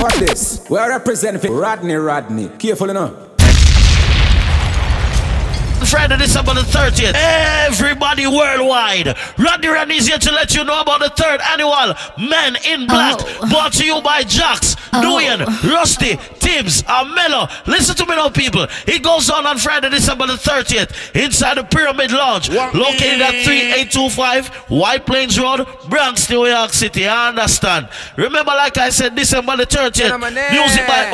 What this? We are representing Rodney. Careful enough. Friday, December the 30th. Everybody worldwide. Rodney is here to let you know about the third annual Men in Black. Brought to you by Jax, Nguyen, Rusty, Tibbs, and Mello. Listen to me now, people. It goes on Friday, December the 30th. Inside the Pyramid Lounge. Located at 3825 White Plains Road, Bronx, New York City. I understand. Remember, like I said, December the 30th. Music by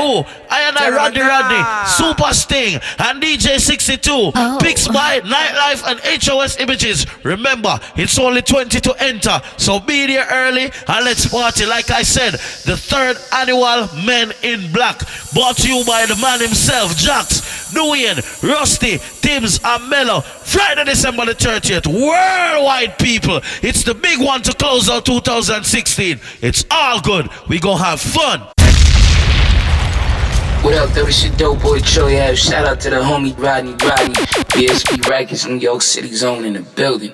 Rodney, Super Sting, and DJ 62. Picks by Nightlife and HOS Images. Remember, it's only 20 to enter, so be there early and let's party. Like I said, the third annual Men in Black, brought to you by the man himself, Jax, Nguyen, Rusty, Tibbs, and Mello. Friday, December the 30th, worldwide people. It's the big one to close out 2016. It's all good. We gonna have fun. What up, though? This your dope boy Troy Ave. Shout out to the homie Rodney. BSB Rackets, New York City zone in the building.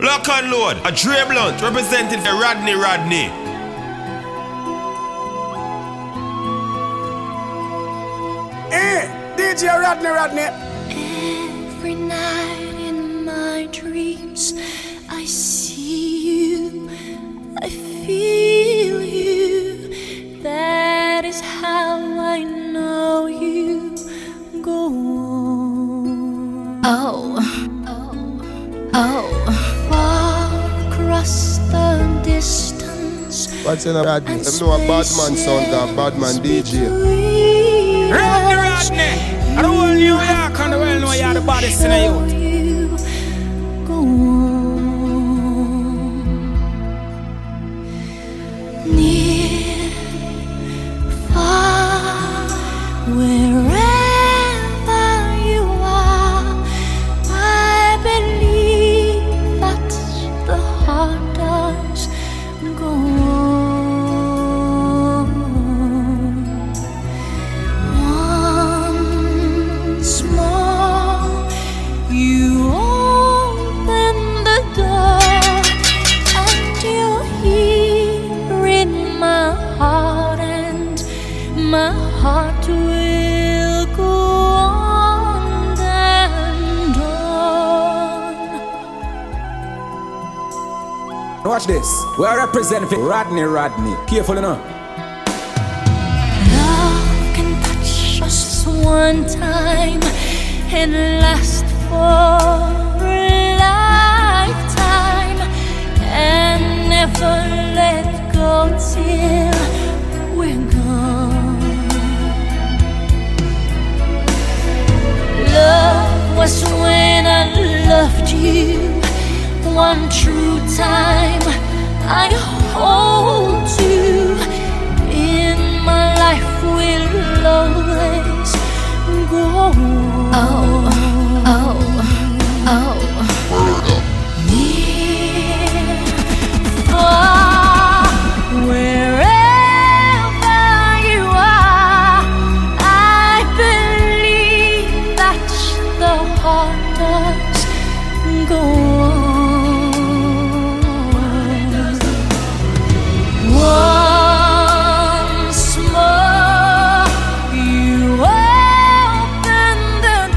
Lock and load, a Dre Blunt representing the Rodney. DJ Rodney. Every night in my dreams, I see you, I feel you. That is how I know you go on. Far across the distance. What's in a bad man? I know a bad man sound, a bad man DJ. Rodney, I don't want you to come to well know you are the baddest in the youth. Near, far, wherever you are, I believe that the heart does go on. Once more, you open the door and you hear my heart, and my heart will go on and on. Watch this. We are representing Rodney. Careful enough. Love can touch us one time and last for a lifetime, and never let till we're gone. Love was when I loved you. One true time I hold you. In my life will always go on. Near, far, wherever you are, I believe that the heart does go on. Once more, you open the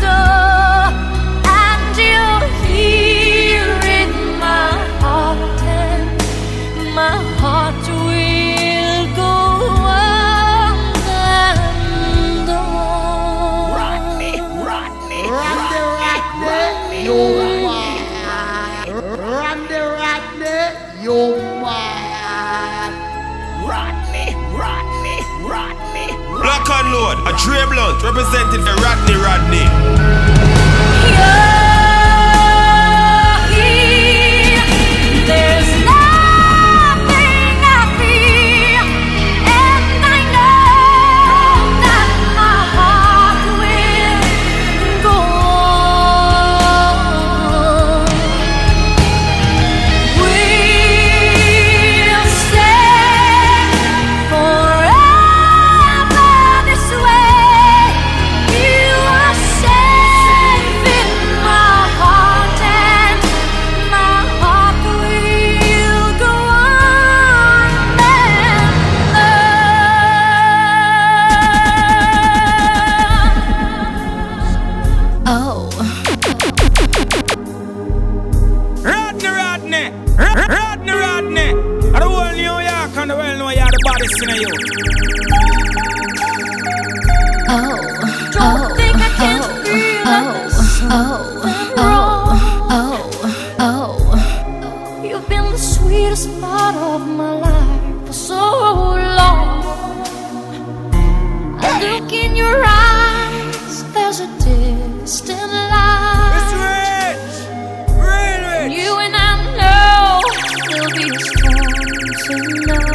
door and you'll hear in my heart, and my heart will. Lock and load, a Dre Blunt representing the Rodney. You're here. There's nothing I fear, and I know that my heart will go on. We'll stay forever. This way, you are so still alive. It's rich, real rich. You and I know there'll be storms enough.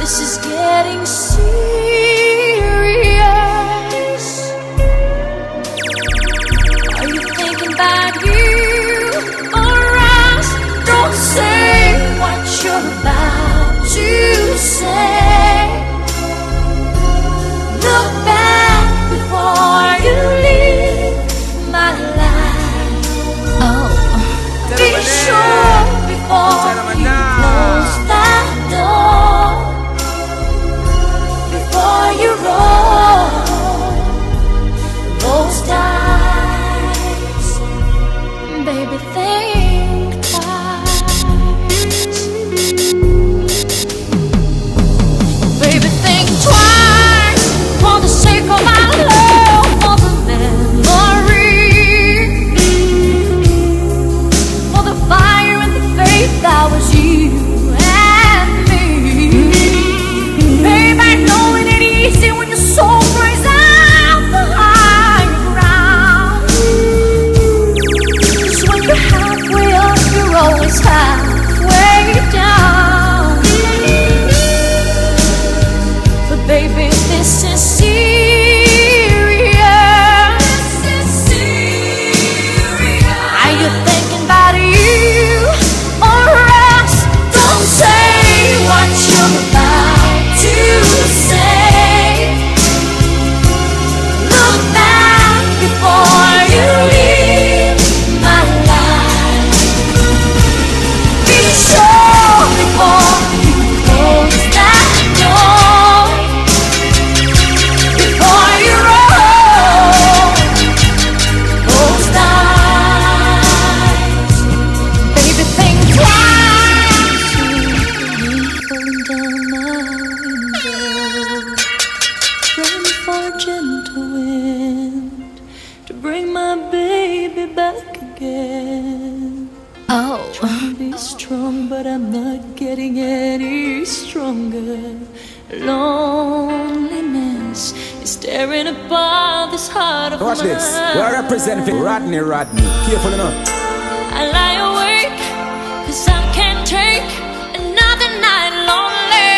This is getting serious. Are you thinking about you or us? Don't say what you're about to say. Baby, think twice. Baby, think twice. For the sake of our love, for the memory, for the fire and the faith that was you and me. Baby, I know it ain't easy when your soul cries out. It's halfway down, but baby, this is serious. This is serious. Are you thinking about you or us? Don't say what you're about to say. Look back before you leave my life. Be sure before you close that door, before you roll those dice. Baby, think twice. Falling down my window, praying for a gentle wind to bring my baby back again. Oh, trying to be strong, but I'm not getting any stronger. Loneliness is tearing apart this heart of Watch mine. This. We are representing Rodney. Careful enough. I lie awake 'cause I can't take another night lonely.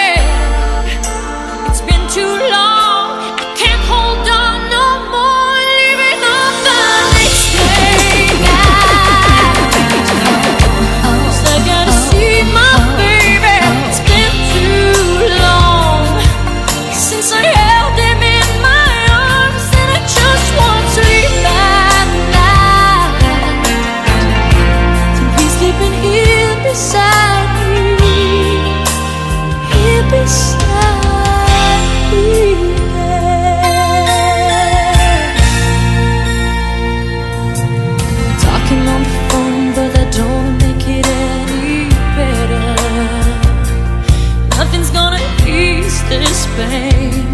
It's been too long. I can't hold on no more. Living on the next day. Cause I gotta see my baby. It's been too long since I held him in my arms, and I just want to leave that night. So he's sleeping here beside me, here beside me now. Talking on the phone, but that don't make it any better. Nothing's gonna ease this pain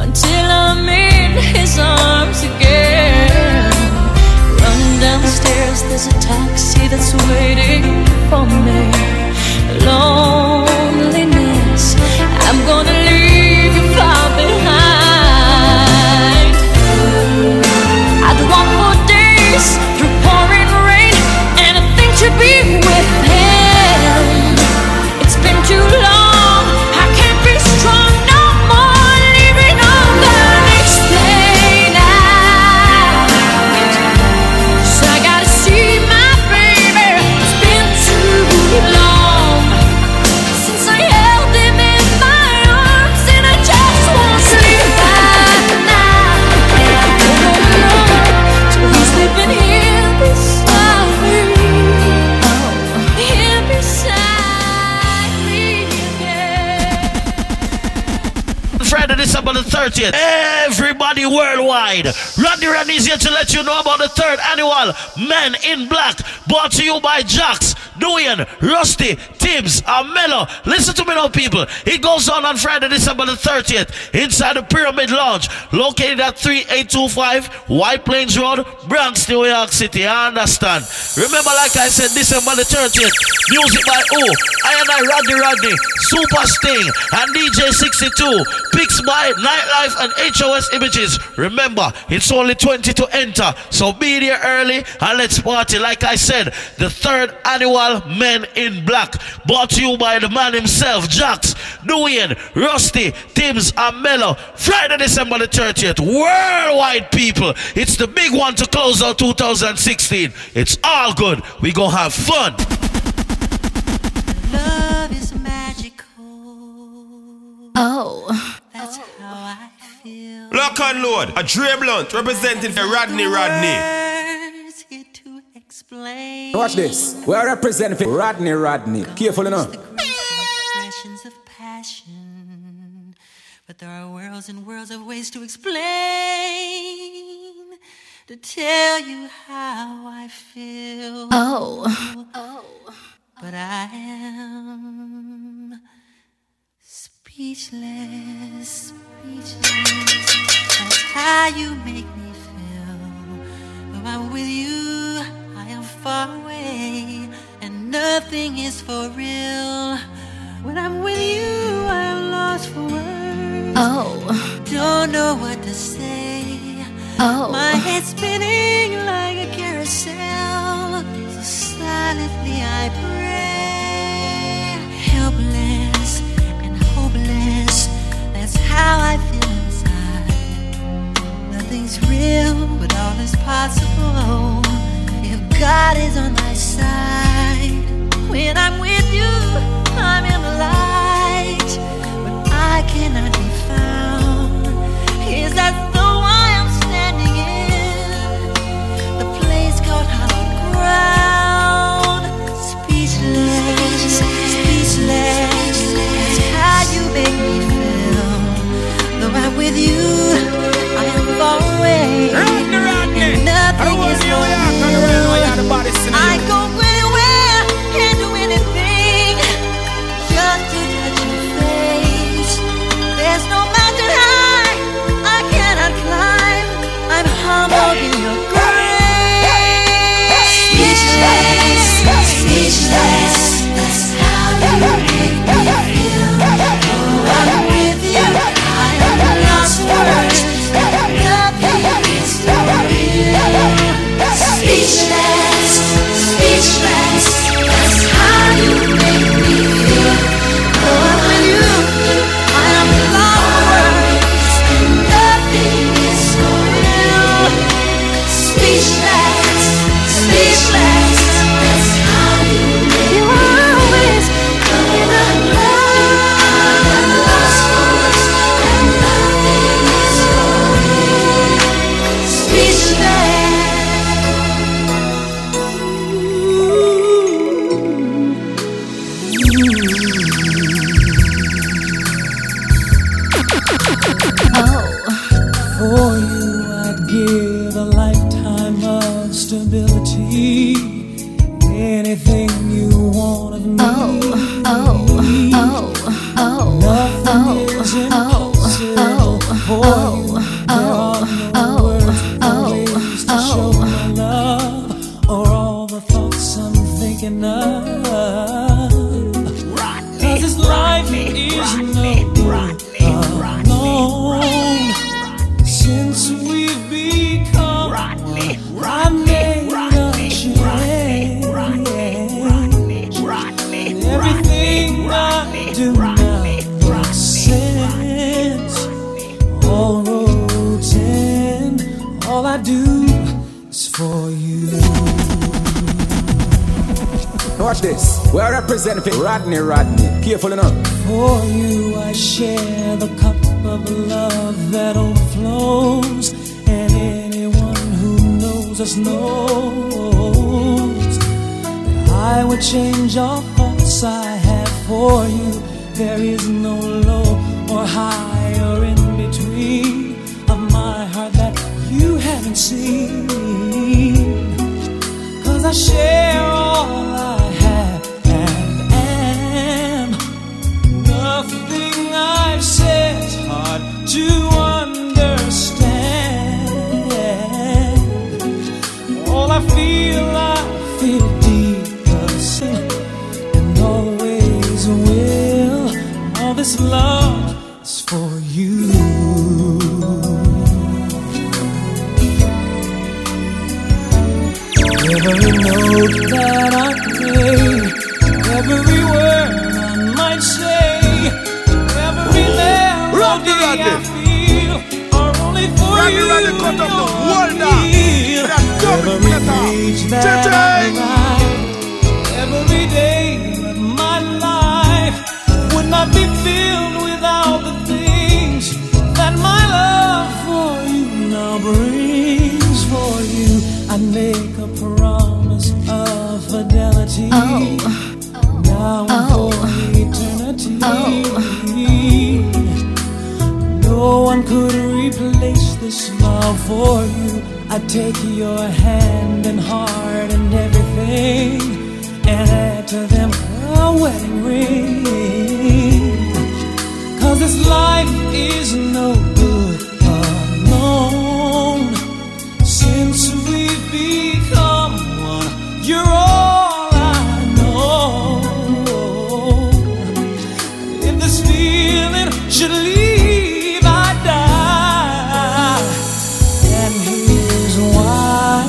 until I'm in his arms again. Run downstairs, there's a taxi that's waiting for me. Loneliness, I'm gonna leave you far behind. I'd walk for days through pouring rain, anything to be with him. It's been too long, I can't be strong no more. Living on the next day night. So I gotta see my baby. It's been too long since I held him in my arms, and I just want to sleep that night. So he's sleeping here beside me, here beside me again. Friday, December the 30th. Everybody worldwide. Rodney is here to let you know about the third annual Men in Black, brought to you by Jax, Dwayne, Rusty, Tibbs, and Mello. Listen to me now, people. It goes on Friday, December the 30th, inside the Pyramid Lounge, located at 3825 White Plains Road, Bronx, New York City. I understand. Remember, like I said, December the 30th, music by O, I and I, Rodney, Super Sting, and DJ 62, picks by Nightlife life and HOS images. Remember, it's only 20 to enter, so be there early and let's party. Like I said, the third annual Men in Black, brought to you by the man himself, Jax, Dwayne, Rusty, Tim's and Mello. Friday, December the 30th, worldwide people. It's the big one to close out 2016. It's all good. We gonna have fun. Love is magical. Oh. That's how I feel. Lock and load. A Dre Blunt representing for Rodney. Words here to explain. Watch this. We are representing for Rodney. Careful enough. The expressions of passion. But there are worlds and worlds of ways to explain. To tell you how I feel. Oh. But I am speechless. That's how you make me feel. Though I'm with you, I am far away, and nothing is for real. When I'm with you, I am lost for words. Oh. Don't know what to say. Oh. My head's spinning like a carousel. So silently I pray. Helpless and hopeless. That's how I feel inside. Nothing's real, but all is possible if God is on my side. When I'm with you, I'm in the light, but I cannot be found. Is that the one? Speechless. How you make me feel. Though I'm with you, I am far away. And nothing is real. I go anywhere and do anything just to touch your face. There's no mountain high I cannot climb. I'm humbled in your grace. Speechless, that's how you make me feel. Oh, I'm with you, I am lost for words. Nothing is for real. Speechless, that's how you make me feel. Oh, I'm with you, I am lost for words. Nothing is for real. Speechless. Rodney, careful enough. For you I share the cup of love that overflows, and anyone who knows us knows that I would change all thoughts I have for you. There is no low or high or in between of my heart that you haven't seen, 'cause I share all I to understand. All I feel deep inside, and always will. All this love is for you. never know that I pay every word I might say, every melody I feel are only for you. Every page that I write, every day of my life would not be filled without the things that my love for you now brings for you. I make a promise of fidelity. Now for eternity. No one could replace this love for you. I take your hand and heart and everything, and add to them a wedding ring. 'Cause this life is no good alone. Since we've become one, you're all I know. If this feeling should leave, I die. And here's why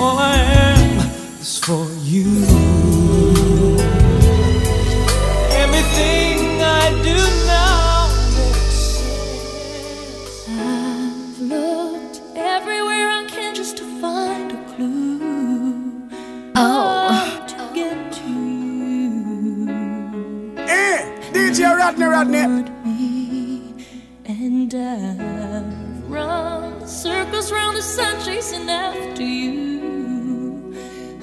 all I am is for you. Everything I do now makes sense. I've looked everywhere I can just to find a clue. How to get to you. DJ Rodney. And I've run circles round the sun chasing after you.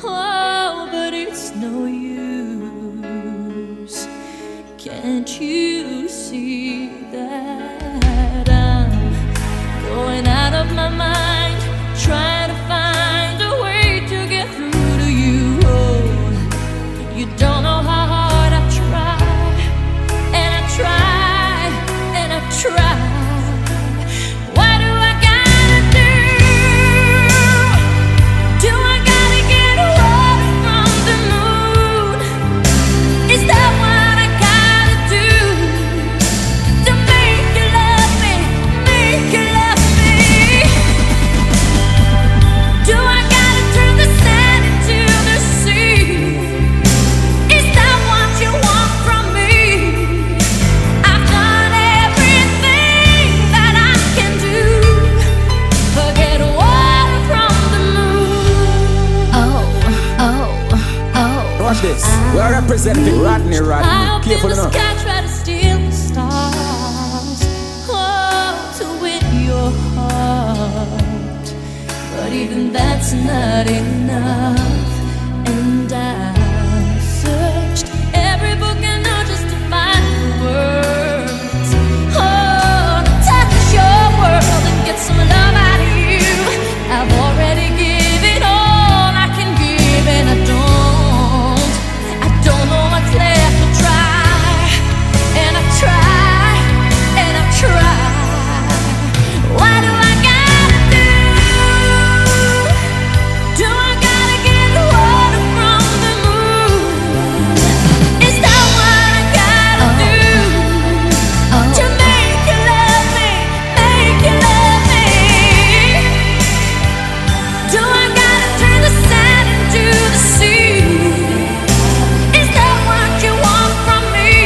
Oh, but it's no use. Can't you see that I'm going out of my mind, trying to find a way to get through to you? Oh, you don't know how hard I've tried, and I've tried, and I've tried. What do I gotta do? Do I gotta get water from the moon? Is that what I gotta do to make you love me, make you love me? Do I gotta turn the sand into the sea? Is that what you want from me? I've done everything that I can do. Forget water from the moon. Watch this. We are representing Rodney. Up in Careful the enough. sky, try to steal the stars. Oh, to win your heart. But even that's not enough. And I searched every book I know just to find the words. Oh, to touch your world and get some love out of you. I've already given all I can give, and I don't know what's left to try, and I've tried, and I've tried. What do I gotta do? Do I gotta get water from the moon? Is that what I gotta do to make you love me, make you love me? Do I gotta turn the sand into the sea? Is that what you want from me?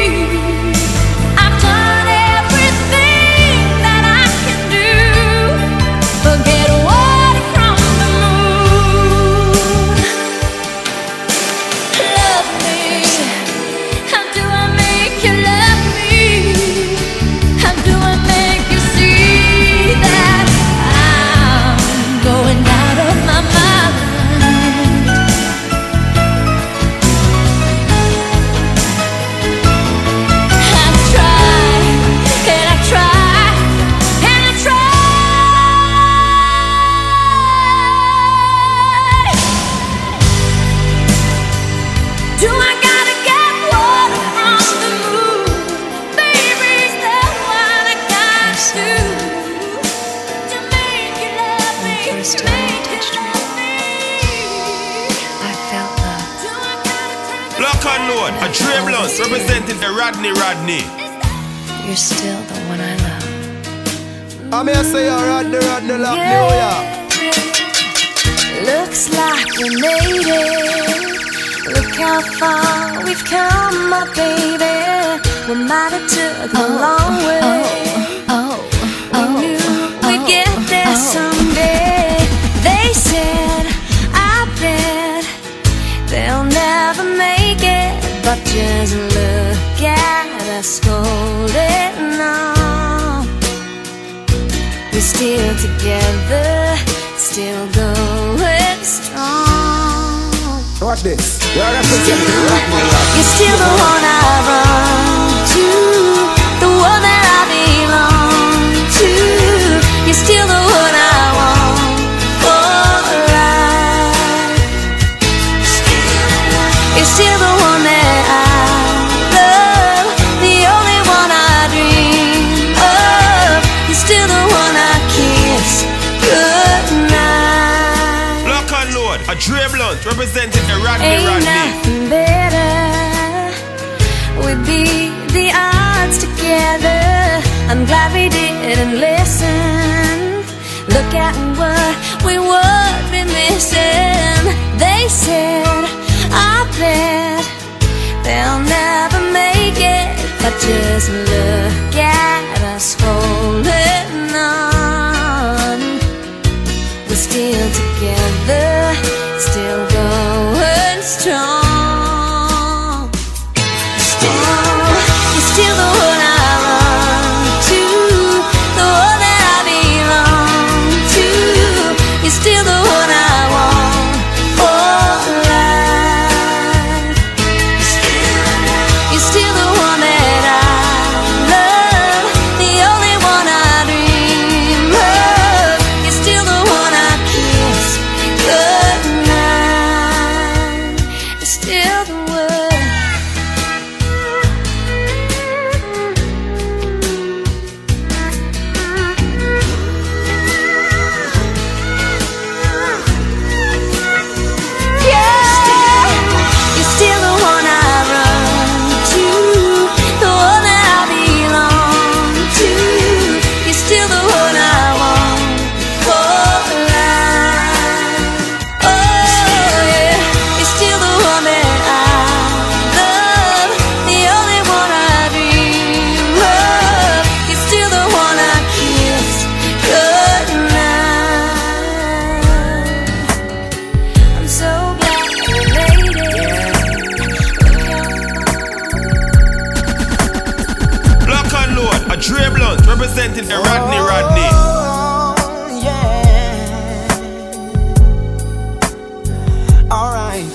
I've done everything that I can do. Forget water from the moon. Love me. How do I make you love me? How do I make you see that I'm going out of my mind? I've tried, and I've tried, and I've tried. Do I gotta get water from the moon? Baby, is that what I gotta do to make you love me, first time you make touched you me, love me? I felt love. Do I gotta turn the Black and Lord, a Dre Blunt representing the Rodney. You're still the one I love. I'm here to say Rodney, Locke, New York. Looks like we made it. Look how far we've come, my baby. We might have took a long way. We knew we'd get there someday. They said, I bet they'll never make it, but just look at us holding on. We're still together, still going strong. Watch this. You're still the one I run to, the one that I belong to. You're still the one I want for life. You're still the one that I love, the only one I dream of. You're still the one I kiss goodnight. Block and load, a Dre Blunt representing the Rodney. Ain't nothing better. We be the odds together. I'm glad we didn't listen. Look at what we would be missing. They said, I bet they'll never make it, but just look at us holding on. We're still together, still going strong. Still the one I run to, the one that I belong to. You're still the one I want for life. You're still the one that I love, the only one I dream of. You're still the one I kiss goodnight. You're still the one. Dre Blunt representing the Rodney. Oh, yeah. Alright.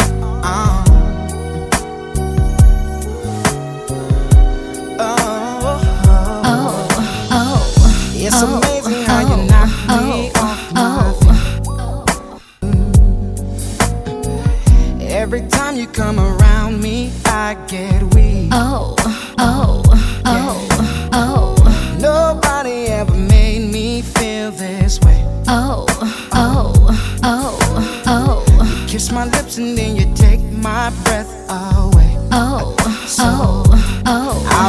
It's amazing how you knock me off my feet. Every time you come around me, I get weak. Nobody ever made me feel this way. You kiss my lips and then you take my breath away. I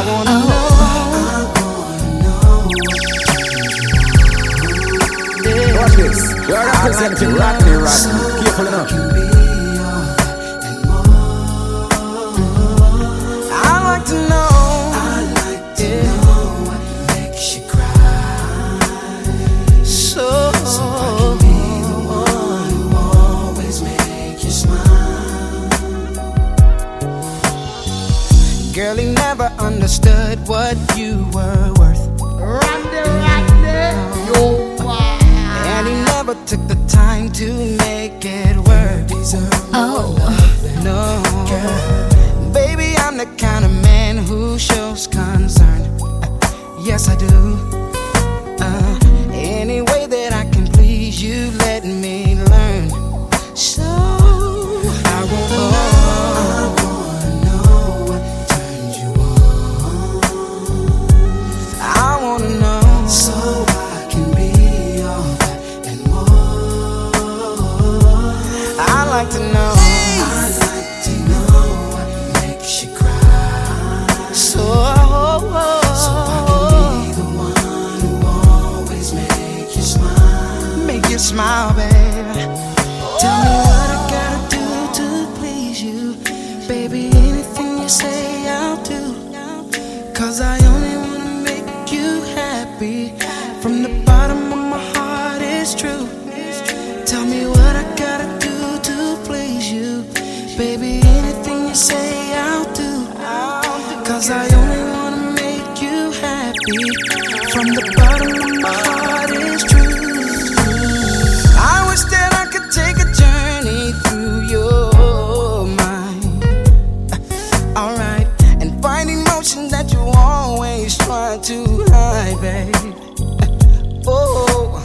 wanna know. Yeah. Watch this. You're representing Rodney right now. Careful enough. Girl, he never understood what you were worth. And he never took the time to make it work. No, girl. Baby, I'm the kind of man who shows concern. Yes, I do. Any way that I can please you, let me learn. So I won't. Smile, babe. Tell me what a girl say I'll do, 'cause I only wanna make you happy. From the bottom of my heart, it's true. Tell me what I gotta do to please you, baby. Anything you say I'll do, 'cause I only wanna make you happy. From the bottom of my heart, it's true. I wish that I could take a journey through your mind, alright, and find emotions that you always try to hide, babe. Oh,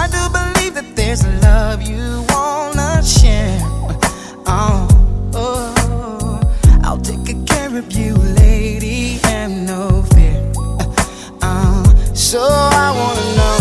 I do believe that there's a love you wanna share. Oh, I'll take care of you, lady, and no fear. So I wanna know.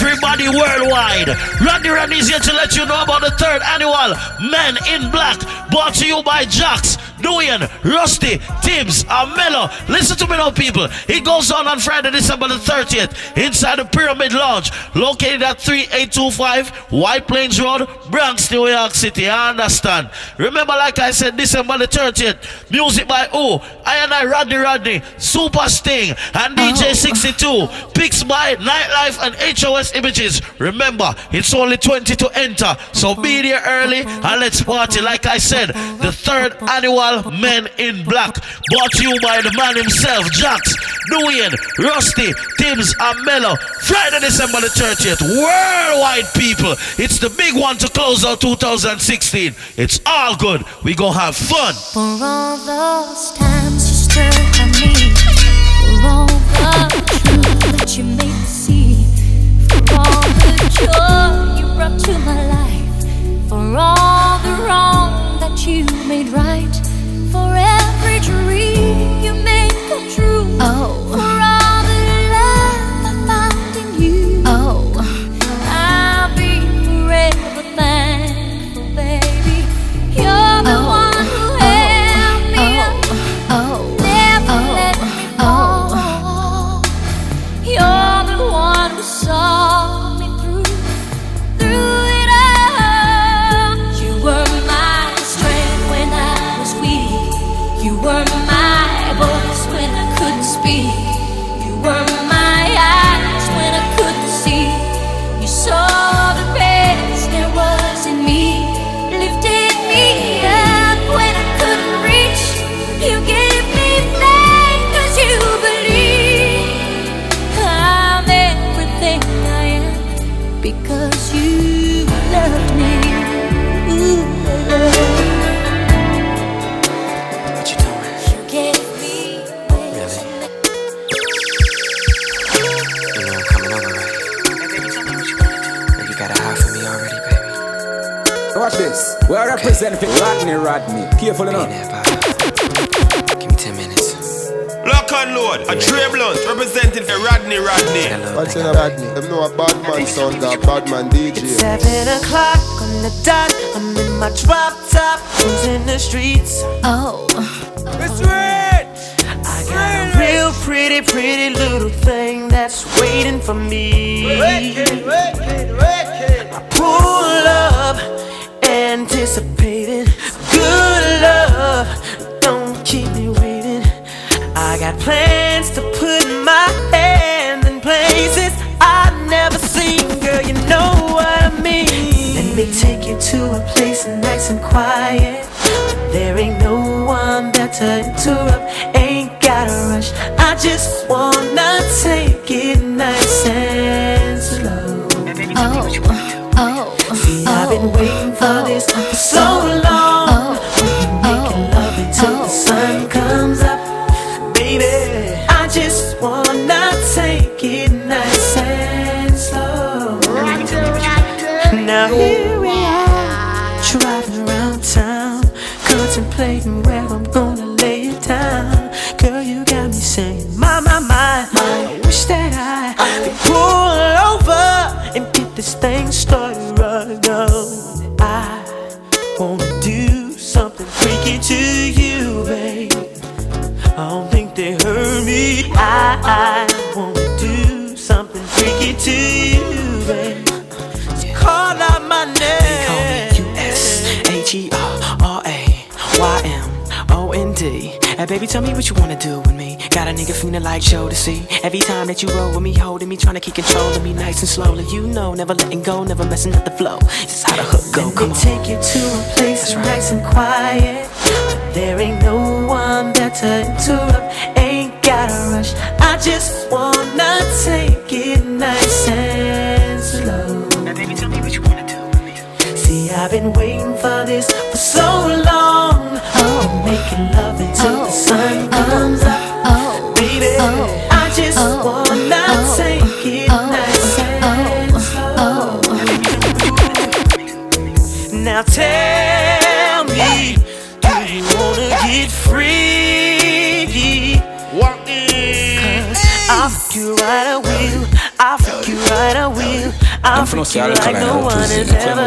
Everybody worldwide, Randy Randy is here to let you know about the 3rd annual Men in Black, brought to you by Jax, Nguyen, Rusty, Tibbs, and Mello. Listen to me now, people. It goes on Friday, December the 30th, inside the Pyramid Lodge, located at 3825 White Plains Road, Bronx, New York City. I understand. Remember, like I said, December the 30th, music by who? I, Rodney Rodney, Super Sting, and DJ 62. Picks by Nightlife and HOS Images. Remember, it's only 20 to enter, so be there early and let's party. Like I said, the 3rd annual Men in Black, brought to you by the man himself, Jax, Nguyen, Rusty, Tibbs, and Mello. Friday, December the 30th, worldwide, people. It's the big one to close out 2016. It's all good. We gonna have fun. For all those times you stood by me, for all the truth that you made me see, for all the joy you brought to my life, for all the wrong that you made right. For every dream you make come true. Oh. For all the love I found in you. Oh. I'll be forever thankful, baby. You're the one who held me up. Never let me fall. You're the one who saw me through it all. You were my strength when I was weak. You were my voice when I couldn't speak. You were my eyes when I couldn't see. You saw the best there was in me. Lifted me up when I couldn't reach. You gave me faith 'cause you believe I'm everything I am because you loved me. Ooh, love. Watch this. We are representing Rodney Rodney. Careful enough. Give me 10 minutes. Lock and load. A Dre Blunt representing a Rodney Rodney. What's in a Rodney? Them know a bad man sound, a bad man DJ. It's 7 o'clock on the dot. I'm in my drop top, cruising the streets. Oh. It's red. I got a real pretty little thing that's waiting for me. Waiting. I pull up. Anticipated good love, don't keep me waiting. I got plans to put my hands in places I've never seen. Girl, you know what I mean. Let me take you to a place nice and quiet. There ain't no one better to interrupt. Ain't gotta rush. I just wanna take it nice and slow. See, I've been waiting for this for so long. Making love until the sun comes up. Baby, I just wanna take it nice and slow. Now here we are, driving around town, contemplating where I'm gonna lay it down. to know that I wanna do something freaky to you, babe. I don't think they heard me. I wanna do something freaky to you, babe. So call out my name. They call me USHERRAYMOND. Hey baby, tell me what you wanna do with me. Got a nigga feeling like Joe to see. Every time that you roll with me, holding me, trying to keep control of me, nice and slowly. You know, never letting go, never messing up the flow. This is how the hook go. Let me take you to a place right, nice and quiet. There ain't no one better to interrupt. Ain't gotta rush. I just wanna take it nice and slow. Now baby, tell me what you wanna do with me. See, I've been waiting for this for so long. Oh, making love until the sun comes up. Oh, baby, I just wanna take it nice and slow. Now tell me, do you wanna get free? Cause I'll fuck you right, I will. I'll fuck you right, I will. I'll fuck you like no one has ever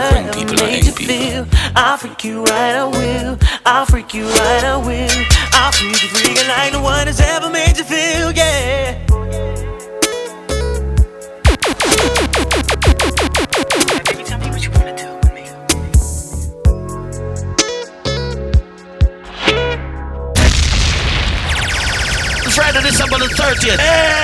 made you feel. I'll freak you right, I will. I'll freak you right, I will. I'll freak you freaking like no one has ever made you feel, yeah. Baby, tell me what you wanna do with me. Friday, December the 30th,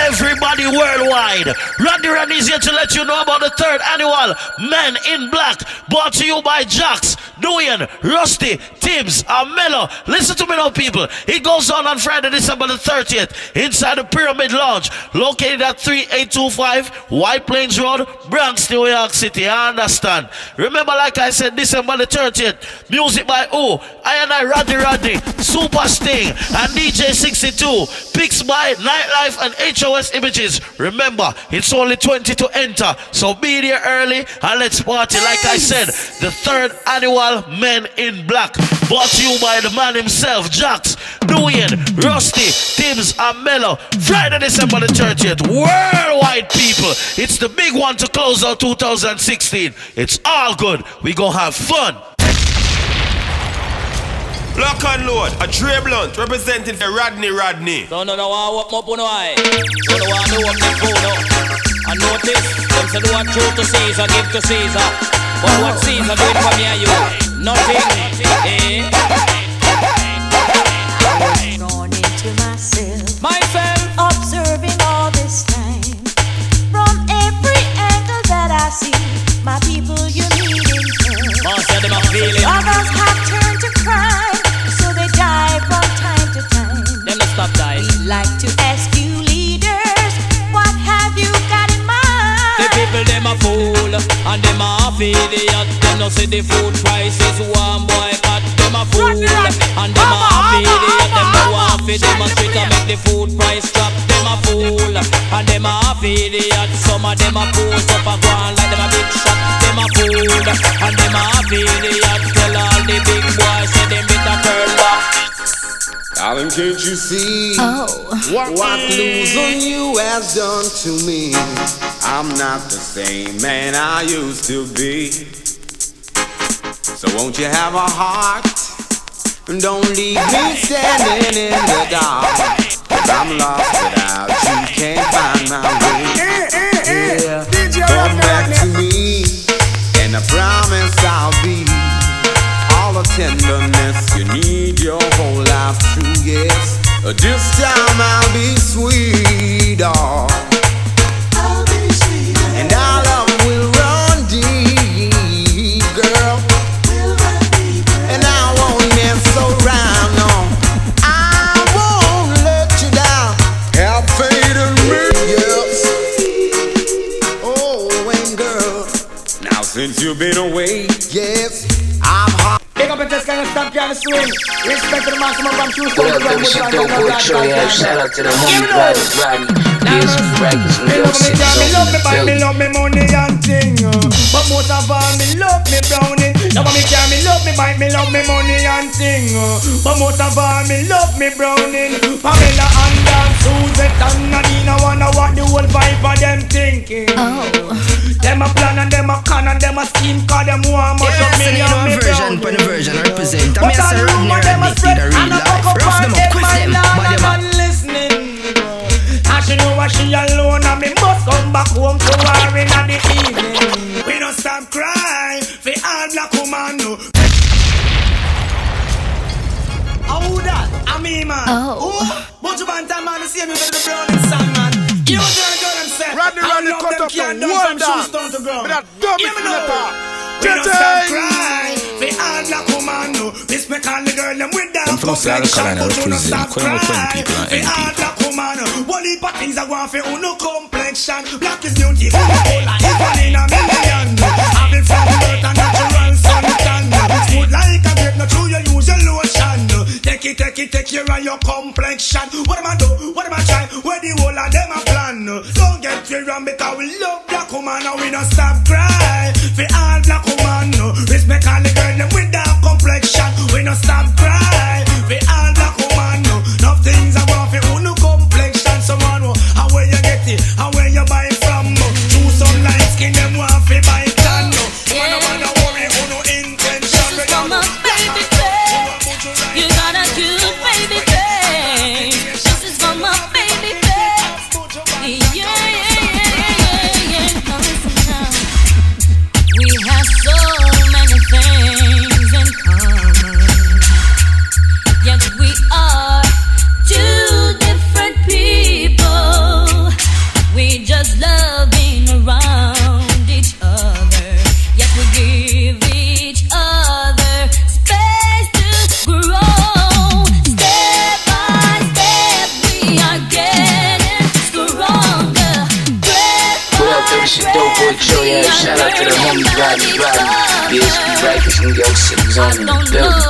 everybody worldwide. Rodney Rand is here to let you know about the 3rd annual Men in Black, brought to you by Jax, Nguyen, Rusty, Tibbs, and Mello. Listen to me now, people. It goes on Friday, December the 30th, inside the Pyramid Lounge, located at 3825 White Plains Road, Bronx, New York City. I understand. Remember, like I said, December the 30th, music by who? I, Roddy, Super Sting, and DJ 62. Picks by Nightlife and HOS Images. Remember, it's only 20 to enter, so be there early and let's party. Like I said, the 3rd annual Men in Black, brought to you by the man himself, Jax, Nguyen, Rusty, Tibbs, and Mello. Friday, December the 30th, worldwide people. It's the big one to close out 2016. It's all good. We gonna have fun. Lock and load, a Dre Blunt, representing for Rodney. No, I walk up on I. So no, I know what they do now. I know this, them say what true to Caesar, give to Caesar. But what Caesar doing for me and you? Nothing, eh? I've gone into myself, observing all this time. From every angle that I see, my people you need in turn. Others have turned to crime, so they die from time to time. Then they stop dying. We'd like to ask you leaders, what have you got in mind? The people them a fool, and them a idiot. Them no see the food prices, one boy cut them a fool, and them a idiot. Them no want feed them a treat to make the food price drop. Them a fool, and them a idiot. Some of them a pose up a grand like them a big shot. Them a fool, and them a idiot. Tell all the big boys say them better turn back. Darling, can't you see what losing you has done to me? I'm not the same man I used to be. So won't you have a heart? Don't leave me standing in the dark. I'm lost without you, can't find my way. Yeah. Come back to me, and I promise I'll be all the tenderness you need your whole life through, yes. This time I'll be sweet, oh. I'll be sweet, oh. And our love will run deep, girl. We'll run deep, girl. And I won't mess around, no. I won't let you down. Have faith in me, yes. Oh, and girl, now since you've been away, yes, I'm hot. Big up and test kind of stop can't swing. Respect to the maximum from Tuesday. What up, baby, shit dope boy, Troy Ave. Shout out to the homie, brothers, Rodney. Yes, practice, we love sex. Me love me money and ting. But most of all, me love me browning. Now I me care, me love me bike, me love me money and thing. But most of all, me love me browning. Pamela and Dan, Suzette and Nadina wanna what the whole vibe of them thinking. Them a plan and them a con and them a scheme, cause them want much of me and me browning. But all the rumor them a spread and a cock up on them and I'm not listening. And she know she alone and me must come back home to her in the evening. We don't stop crying for all black woman. How that? I mean man. Oh, bunch of bantam man, see me with the brown and salmon. Give me the girl and say Rodney cut up the world down to ground. But that dumb letter. We don't stop crying for all black woman. This me call the girl them with that. I'm from South Carolina, represent. Quite about 20 people and 8 people. One heap of things I want for no complexion. Black is beautiful, one in a million. Having from birth and natural suntan. Smooth like a grape, not true, you use your lotion. Take care of your complexion. What am I do? What am I try? Where the whole of them a plan? Don't get me wrong, because we love black woman and we don't stop cry. For all black woman, respect all the girl them with that complexion. We don't stop cry. For all black woman, no things I want for no complexion. How where you get it? How where you buy it from? Choose some light skin, them want to buy it on. Wanna worry, who no intention. This is from a baby face. You got a cute baby face. This is from a baby face. Yeah. Listen now. We have so many things in common, yet we are two different people. We just love being around each other, yet we give each other space to grow. Step by step we are getting stronger. Shout out to the homie Rodney. BSB Rikers and Yo City's on in the building.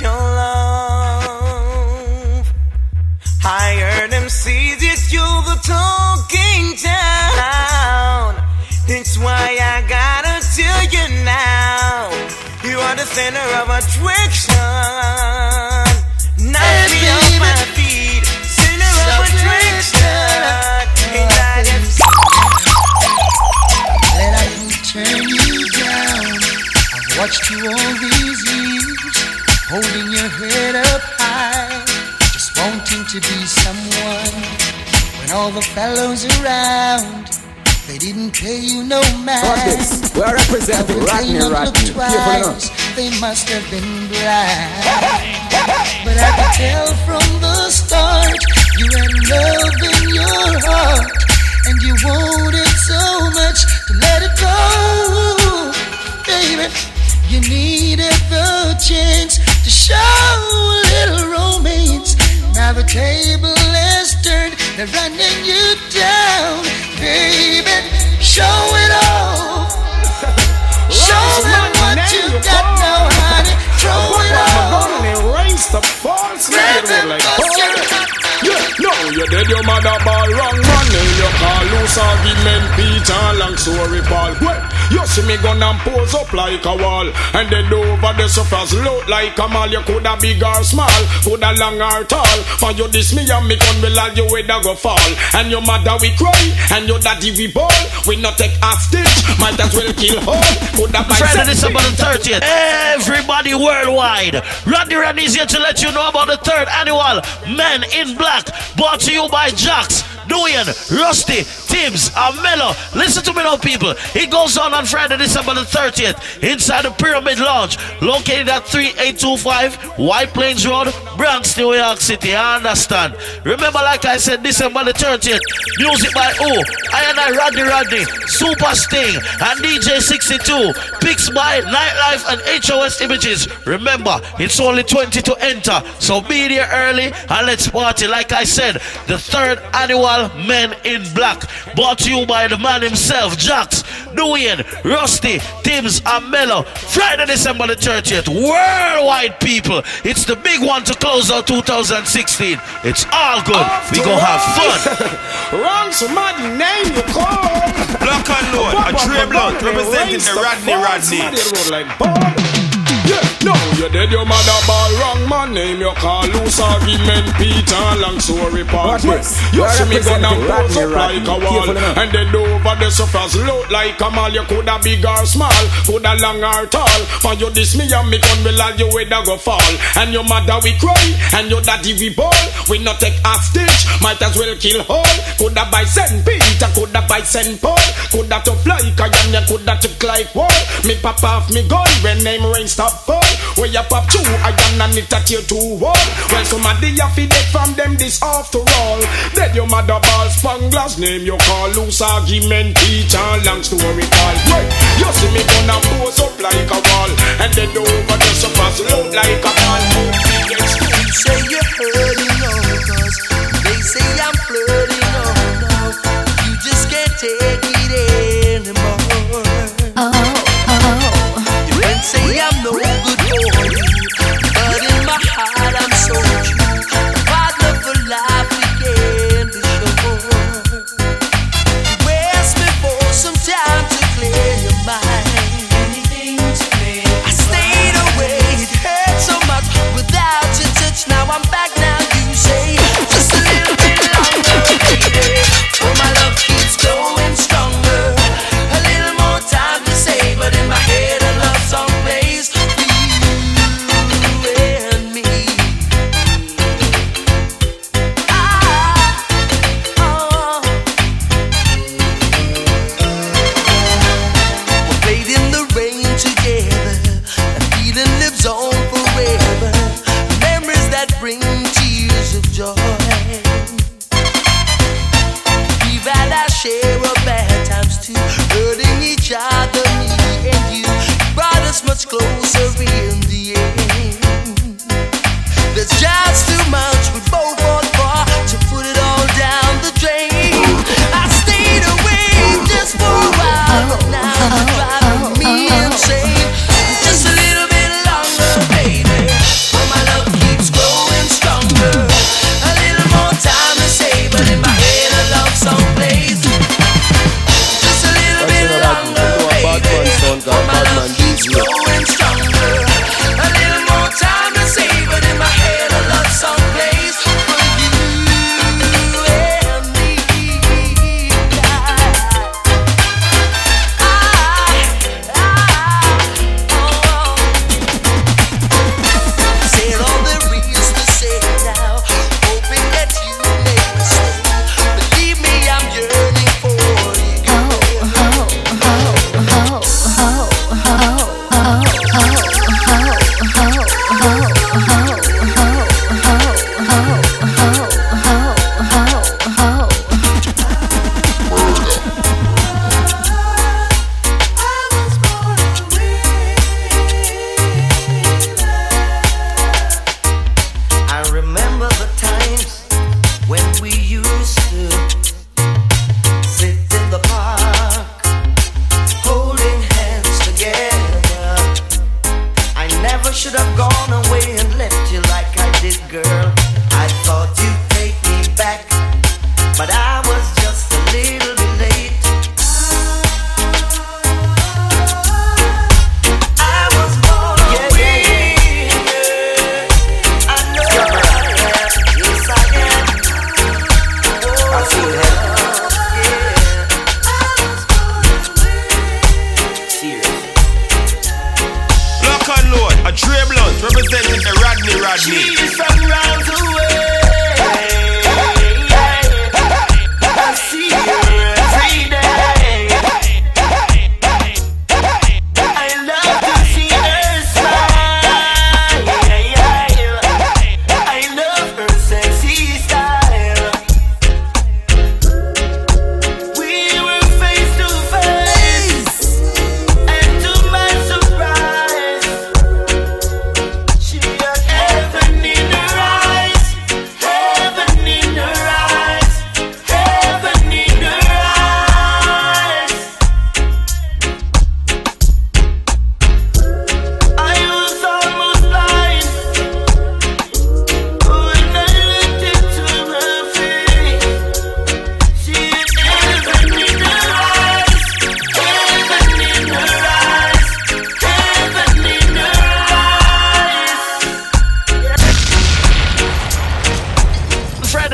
Your love, I heard them say that you're the talking down. That's why I gotta tell you now, you are the center of attraction. Not me on my feet, center of attraction. And I just let I turn you down. I've watched you all these years, holding your head up high, just wanting to be someone. When all the fellows around, they didn't pay you no mind. We are representing Rodney. Twice, they must have been blind. But I could tell from the start, you had love in your heart, and you wanted so much to let it go. Baby, you needed the chance to show a little romance. Now the table has turned, they're running you down. Baby, show it all. Show them what you got now, honey. Throw it all. Grab them cause you're hot. No, you did your mother ball wrong money. You call loose argument, Peter Lang, sorry Paul. Well, you see me gun and pose up like a wall, and then over the surface look like a mall. You coulda big or small, coulda long or tall, but you diss me and me gun will all your weather go fall. And your mother we cry, and your daddy we ball. We not take half stitch, might as well kill all. Coulda buy Friday December the 30th, everybody worldwide. Rodney is here to let you know about the 3rd annual Men in Black, brought to you by Jax, Doyen, Rusty, Tibbs, Armello. Listen to me now, people. It goes on Friday, December the 30th, inside the Pyramid Lounge, located at 3825 White Plains Road, Bronx, New York City. I understand. Remember, like I said, December the 30th, music by O, I&I Rodney, Super Sting, and DJ 62. Pics by Nightlife and HOS Images. Remember, it's only 20 to enter, so be there early and let's party. Like I said, the third annual Men in Black, brought to you by the man himself, Jax, Dwayne, Rusty, Tibbs, and Mello. Friday, December the 30th, worldwide, people. It's the big one to close out 2016. It's all good. We gonna have fun. Wrong somebody name you call. Black and Lord, a Dre Blunt, representing the Rodney. Yeah, no, you dead your mother ball wrong man. Name your car loose argument, Peter Lang, sorry partner. You see me gonna blow up like a wall, and then over the surface look like a mall. You coulda big or small, coulda long or tall. For you this me and me con will all you weather go fall. And your mother we cry, and your daddy we ball. We not take half stitch, might as well kill all. Coulda buy St. Peter, coulda buy St. Paul. Coulda tough like a gun, you coulda took like wall. Me pop off me gun when name rain stop. Where you pop two, I am not need to tear two wall. Well, somebody you feed it from them this after all. Dead your mother ball, Spanglass, name your call, loose argument, Peter, long story call. Wait, you see me gonna pose up like a wall, and then over the surface look like a man. They say you're flirting on cause they say I'm flirting on now. You just can't take it anymore. Say I'm no good for you, but in my heart I'm so true. What love life began to show. You ask me for some time to clear your mind. Anything to make I stayed away, it hurt so much without your touch. Now I'm back, now you say just a little bit longer, baby. Oh, my love keeps going stronger. A little more time to say, but in my head I love song. Stronger, a little more time to say, but in my head I love some place.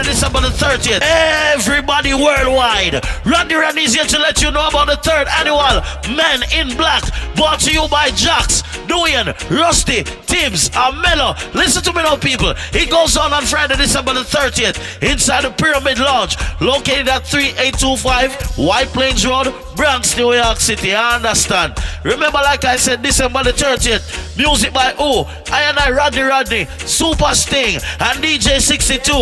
Friday, December the 30th. Everybody worldwide. Randy Randy's here to let you know about the third annual Men in Black, brought to you by Jax, Dwayne, Rusty, Tibbs, and Mello. Listen to me now, people. It goes on Friday, December the 30th, inside the Pyramid Lodge, located at 3825 White Plains Road, Bronx, New York City. I understand. Remember, like I said, December the 30th, music by who? I, Rodney Rodney, Super Sting, and DJ 62.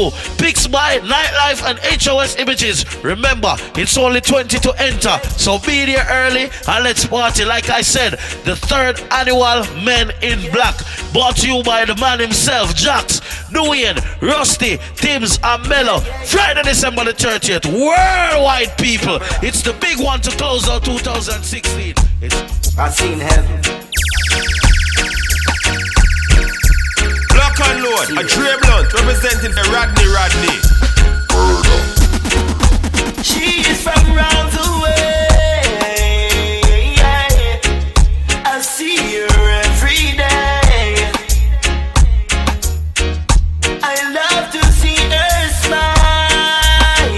Picks by Nightlife and HOS Images. Remember, it's only 20 to enter, so be there early and let's party. Like I said, the third annual Men in Black, brought to you by the man himself, Jax, Dwayne, Rusty, Tibbs, and Mello. Friday, December the 30th, worldwide, people. It's the big one to close out 2016. I've seen heaven. Block and load, a Dre Blunt representing the Rodney Rodney. She is from round away. I see her every day. I love to see her smile.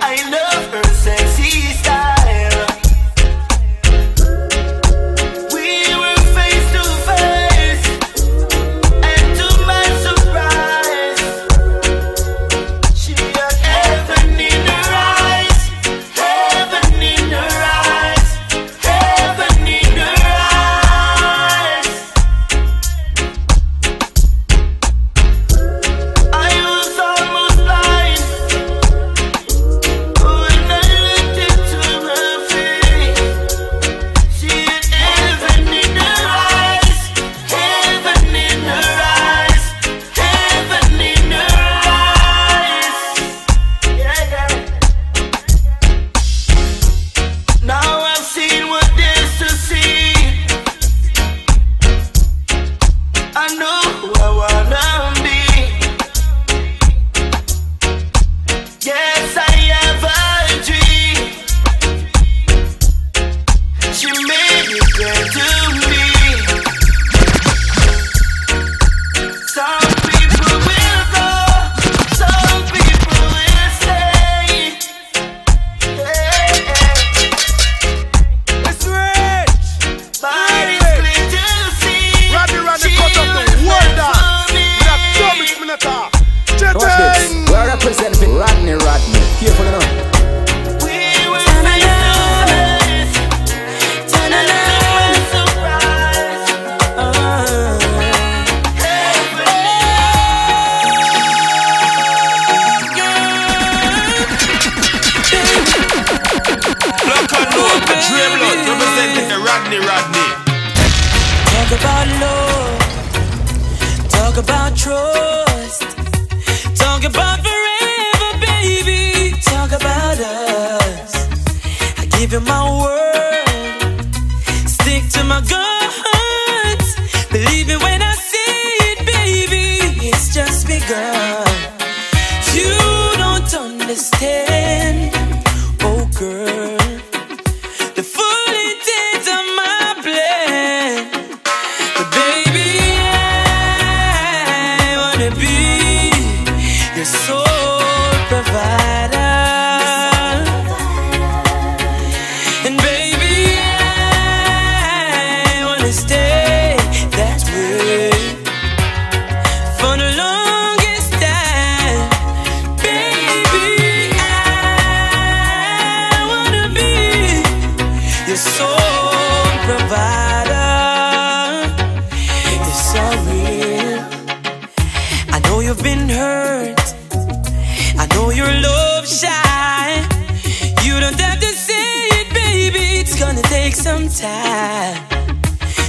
I love her sexy style. We were face to face, and to my surprise, she got heaven in her eyes. Heaven in her eyes. Heaven in her eyes. I was almost blind, couldn't look into her face. She had heaven in her eyes. Heaven in her eyes. Heaven in her eyes. Now I've seen what there's to see. I know who I wanna be. Yes, I have a dream. She made me clear to me. Some people will go, some people will stay. Hey, hey. It's rich. But it's clear to see. Rodney Rodney cut off the world dance. We have double minata. Watch this. We are representing Rodney Rodney. Careful enough. We were face to face, and to my surprise, Block and load, a Dre Blunt representing the Rodney Rodney. Talk about love, talk about trust, talk about forever, baby. Talk about us. I give you my word, stick to my guns. Believe me when I say it, baby. It's just begun. You don't understand, oh girl, the full intent of my plan. But baby, I wanna be your sole provider. And baby, I wanna stay that way for the longest time. Baby, I wanna be your sole provider. It's so real. I know you've been hurt. I know you're love shy. You don't have to say it, baby. It's gonna take some time.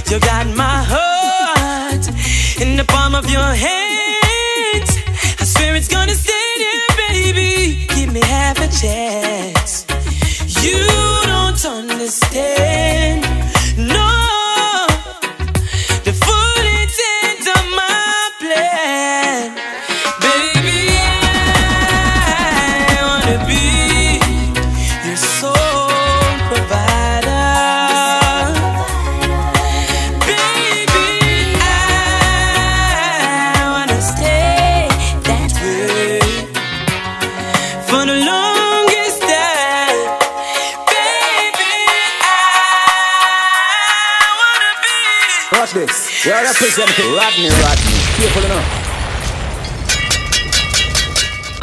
You got my heart in the palm of your hand. I swear it's gonna stay there, baby. Give me half a chance. You don't understand. No, the full intent of my plan. Baby, I wanna be your sole provider. Baby, I wanna stay that way We are representing Rodney. Careful enough.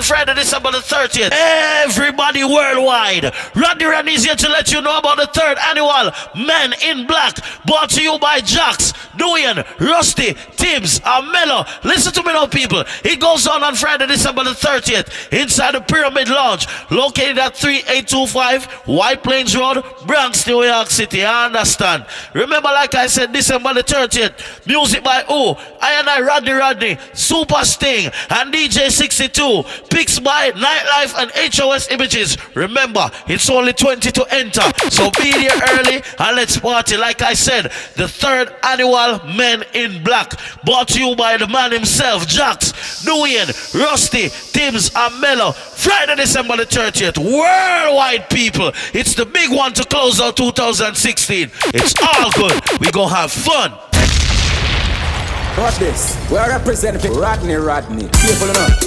Friday, December the 30th. Everybody worldwide. Rodney is here to let you know about the third annual Men in Black. Brought to you by Jax, Dwayne, Rusty, Tibbs, and Mello. Listen to me now, people. It goes on Friday, December the 30th, inside the Pyramid Lounge, located at 3825 White Plains Road, Bronx, New York City. I understand. Remember, like I said, December the 30th, music by who? I, Rodney, Super Sting, and DJ 62. Picks by Nightlife and HOS Images. Remember, it's only 20 to enter, so be there early and let's party. Like I said, the third annual Men in Black, brought to you by the man himself, Jax, Dwayne, Rusty, Tibbs, and Mello. Friday, December the 30th, worldwide, people. It's the big one to close out 2016. It's all good. We're going to have fun. Watch this. We are representing Rodney. Careful enough.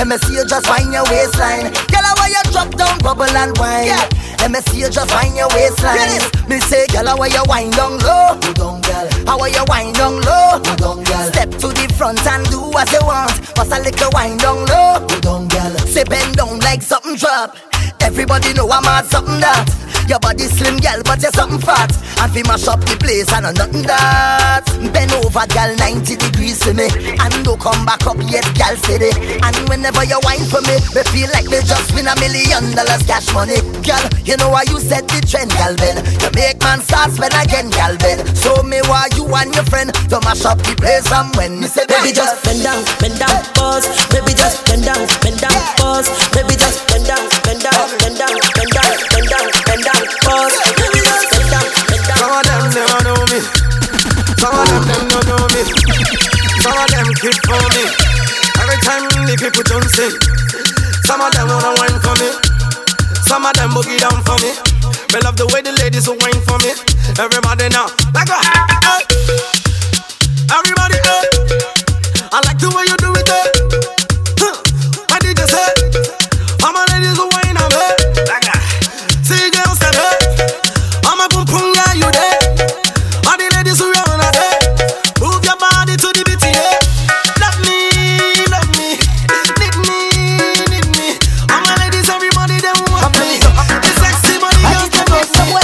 Let me see you just find your waistline. Girl, I want you drop down, bubble and wine. Yeah. Let me see you just find your waistline. Me say, girl, I want you wind down low. Go down, girl. I want you wind down low. Go down, girl. Step to the front and do what you want. Pass a little wind down low. Go down, girl. Say bend down like something drop. Everybody know I'm at something that. Your body slim, girl, but you're something fat. And we mash up the place and nothing that. Bend over, girl, 90 degrees to me. And don't come back up yet, girl, city. And whenever you whine for me, we feel like we just win $1 million cash money. Girl, you know why you set the trend, girl, Ben. You make man start spend again, girl, Ben. So me why you and your friend to mash up the place and when you say baby, just bend down, pause. Baby, just bend down, pause. Baby, just bend down, bend down, bend down, bend down, bend down, bend down. Some of them never know me. Some of them don't know me. Some of them keep for me. Every time the people don't sing. Some of them wanna wine for me. Some of them boogie down for me. But love the way the ladies will wine for me. Everybody now, like a hey. Everybody hey. I like the way you do it hey. Why did you say? All my ladies will wine on me. Like a CJ will step hey. All my boom boom yeah you there. All the ladies who run on hey. Move your body to the beat yeah. Love me, need me. All my ladies everybody they want me. The sexy body girls they want me.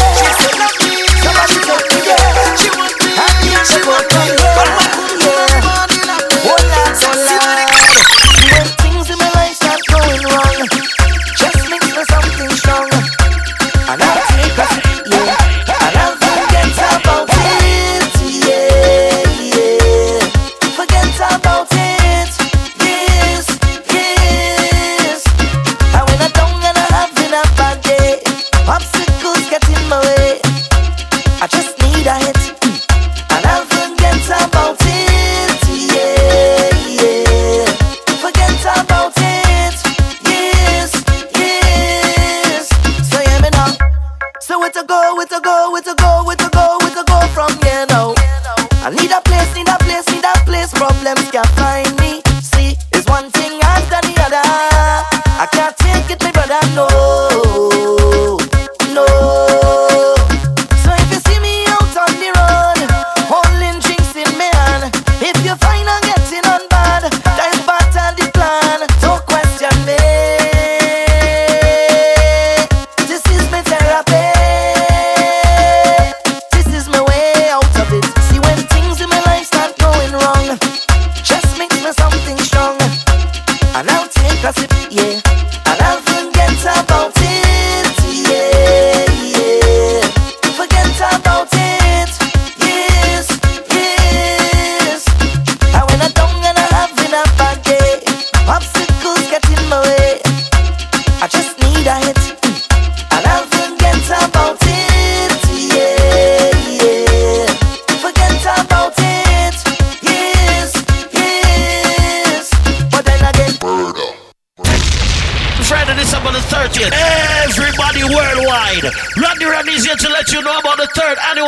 them can't find me. See, it's one thing after the other. I can't take it, my brother, no. No. So if you see me out on the road, holding drinks in my hand, if you find I'm getting on bad, that's part of the plan. Don't question me. This is my therapy. This is my way out of it. See, when things in my life start going wrong, just make me something strong, and I'll take a sip, yeah, and I'll forget about it, yeah, yeah. Forget about it, yes, yes. And when I'm down and I'm having a bad day, obstacles get in my way, I just need a hit, and I'll forget about it, yeah, yeah. Forget about it, yes. But then again, Friday, December the 30th, everybody worldwide. Randy Red is here to let you know about the third annual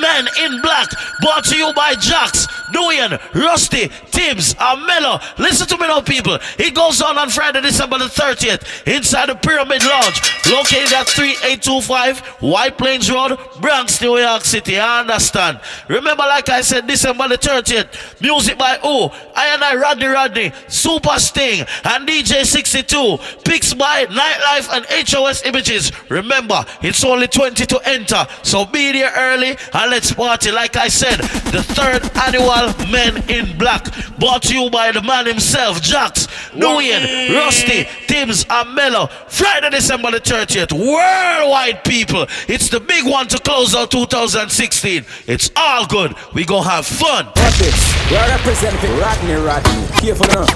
Men in Black, brought to you by Jax, Nguyen, Rusty, Tibbs, and Mello. Listen to me now, people. It goes on Friday, December the 30th, inside the Pyramid Lounge, located at 3825 White Plains Road, Bronx, New York City. I understand. Remember, like I said, December the 30th, music by who? I and I, Rodney, Super Sting, and DJ 62. Picks by Nightlife and HOS Images. Remember, it's only 20 to enter, so be there early and let's party. Like I said, the third annual Men in Black, brought to you by the man himself, Jax, Nguyen, Rusty, Tibbs, and Mello. Friday, December the 30th, worldwide, people. It's the big one to close out 2016. It's all good. We gonna have fun. We are representing Rodney. Here for now.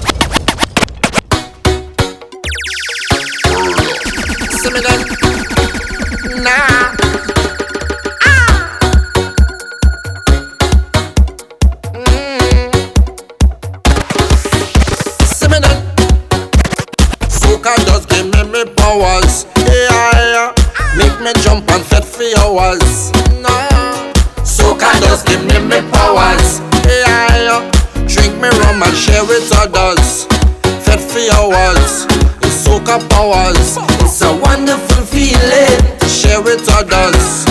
Just give me powers, yeah, yeah. Make me jump and set for hours. No. Soca just give me powers, yeah, yeah. Drink me rum and share with others. Set for hours, it's soca powers. It's a wonderful feeling to share with others.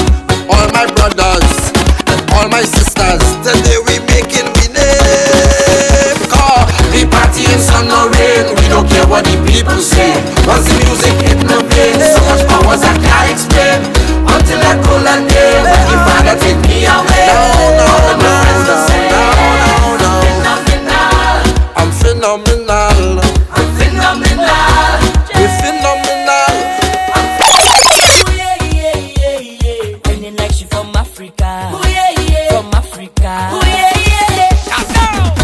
All my brothers and all my sisters, today we making me name. Cause we party in sun or rain, we don't care what the people say. Once the music hit the brain, so much powers I can't explain. Until I call a name, your father take me away. No, my friends don't say, no. I'm phenomenal. You're phenomenal. Ooh, yeah. Running like she from Africa. Ooh, yeah. From Africa. Ooh, yeah.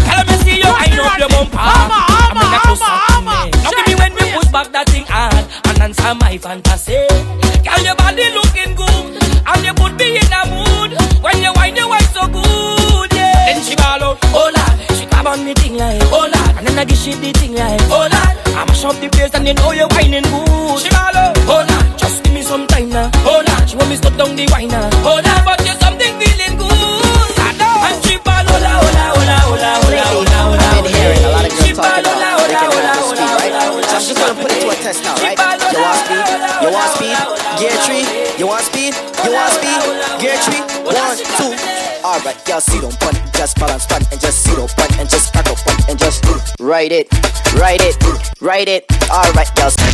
Tell me see you, I know your mom. I'm back that thing hard and answer my fantasy. Girl, your body looking good and you put me in a mood. When you whine, you whine so good, yeah. Then she ball out, oh lad. She grab on me thing like, oh lad. And then I give she the thing like, oh lad. I mash up the place and then oh you whining good. She ball out, oh lad. Just give me some time now, oh lad. She want me stuck down the whiner, oh lad. But you something feeling good, and she ball out, oh la. She ball out. She's gonna put it to a test now, right? You want speed? Gear 3. You want speed? Gear 3. 1, 2. Alright, y'all see them bun, just balance bun, and just see them bun, and just crack up bun, and just ride it. Alright, y'all see.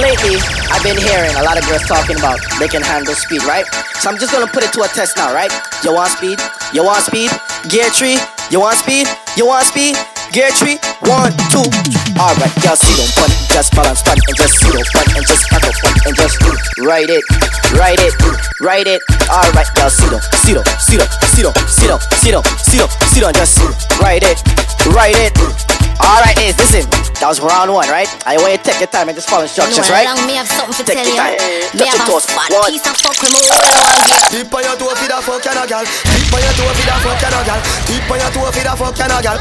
Lately, I've been hearing a lot of girls talking about they can handle speed, right? So I'm just gonna put it to a test now, right? You want speed? Gear 3. You want speed? Gear 3, 1, 2. Alright, y'all see them bun, just balance bun, and just see them bun, and just pack up bun, and just ride it. Alright, y'all see them, and just ride it. Alright, Ace, listen. That was round one, right? I want you to take your time and just follow instructions, right? Me have something to take tell you. Touch your toes. One. Keep on your toe for the fuck and a girl. Keep on your toe for the fuck and a girl. Keep on your toe for the fuck and a girl.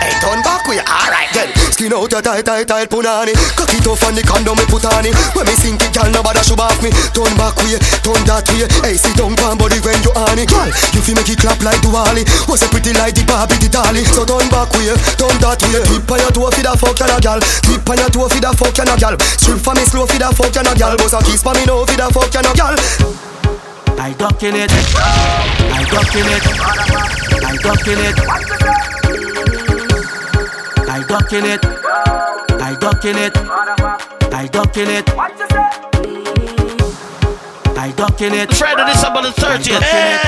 Hey, turn back with you. Alright then. Skin out your tight punani. Cock it off on the condom me put on it. When me sink it, girl, nobody should off me. Turn back with you. Turn that way. Hey, sit down, pan body when you on it. Girl, you feel make it clap like Duali. Was a pretty like the Barbie, the Dolly. So turn back with you. Turn that way. Keep on your toe for the fuck and a girl. Tip on your toe for the fuck and a gal. Strip for me slow for the fuck and a gal. Buzz a kiss for me now for the fuck and a gal. I document it. I document it. I document it. I document it. I document it. I document it. I document it. Friday, December 30th.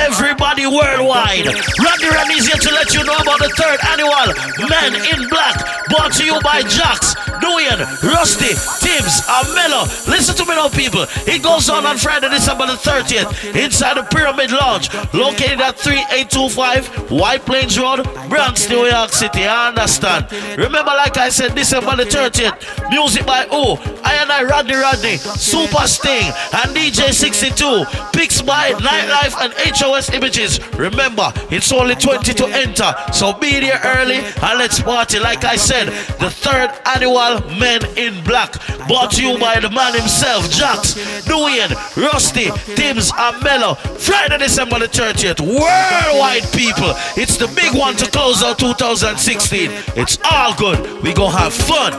Everybody worldwide. Rodney Ren is here to let you know about the 3rd annual Men in Black. Brought to you by Jax, Nguyen, Rusty, Tibbs, and Mello. Listen to me now, people. It goes on Friday, December the 30th, inside the Pyramid Lounge, located at 3825 White Plains Road, Bronx, New York City. I understand. Remember, like I said, December the 30th, music by who? I&I, Rodney, Super Sting, and DJ 62. Picks by Nightlife and HOS Images. Remember, it's only 20 to enter, so be there early and let's party. Like I said, the 3rd annual Men in Black, brought to you by the man himself, Jax, Nguyen, Rusty, Tibbs, and Mello. Friday, December the 30th, worldwide people. It's the big one to close out 2016. It's all good. We gonna have fun.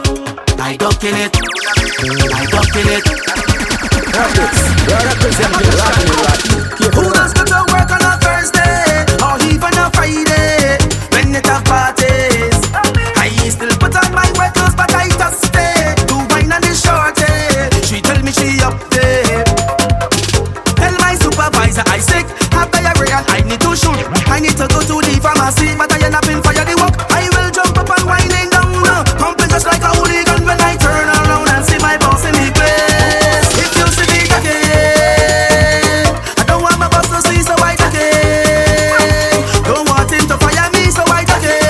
I don't kill it. I don't kill it. Who does go to work on a Thursday or even a Friday when it have parties? Still put on my wet clothes, but I just stay to wine on the shorty. She tell me she up there. Tell my supervisor I sick, have diarrhea, I need to shoot. I need to go to the pharmacy, but I end up in fire the work. I will jump up and whining down now. Pumping just like a hooligan when I turn around and see my boss in the place. If you see me again, I don't want my boss to see, so I again. Don't want him to fire me, so I again.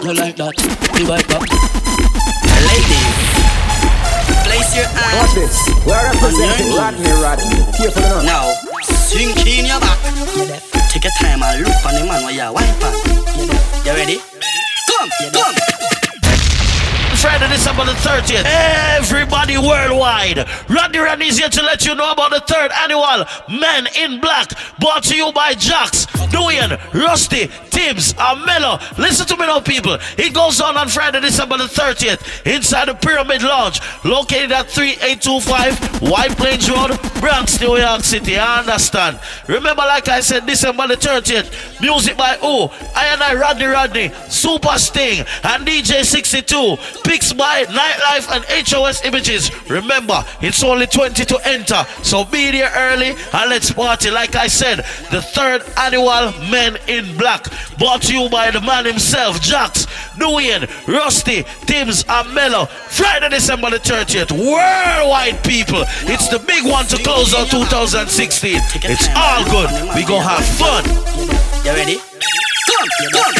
No like that. The white back. Ladies, place your hands. Watch this. We're representing Rodney. Careful enough. Now, sink in your back. Take your time and look on the man while you're white back. You ready? Come. Friday, December the 30th. Everybody worldwide. Rodney is here to let you know about the third annual Men in Black, brought to you by Jax, Dwayne, Rusty, Tibbs, and Mello. Listen to me now, people. It goes on Friday, December the 30th, inside the Pyramid Lounge, located at 3825 White Plains Road, Bronx, New York City. I understand. Remember, like I said, December the 30th, music by who? I, Rodney, Super Sting, and DJ 62. Picks by Nightlife and HOS Images. Remember, it's only 20 to enter, so be there early and let's party. Like I said, the third annual Men in Black, brought to you by the man himself, Jax, Dwayne, Rusty, Tibbs, and Mello. Friday, December the 30th, worldwide people. It's the big one to close out 2016. It's all good. We gonna have fun. You ready? Come.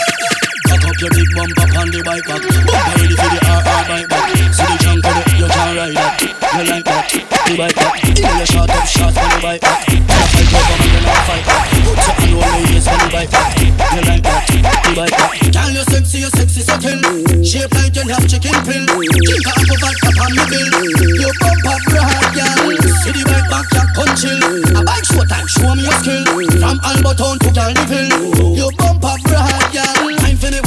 Back up your big bumper on the bike back. I'm ready for the RR bike back. See the junk on it, you can't ride that. You like that, the bike back. Tell your shot up shots on the bike back. I'll fight over and then I'll fight back. So I know no use on the bike back. You like that, the bike back. Girl, you're sexy so thin. Shape like you have chicken pill. Drink a apple vodka on the bill. You bump up your heart, girl. See the bike back, you can't chill. A bike show time, show me your skill. From Albertown to Calderville. You bump up your heart, girl. Wine for me,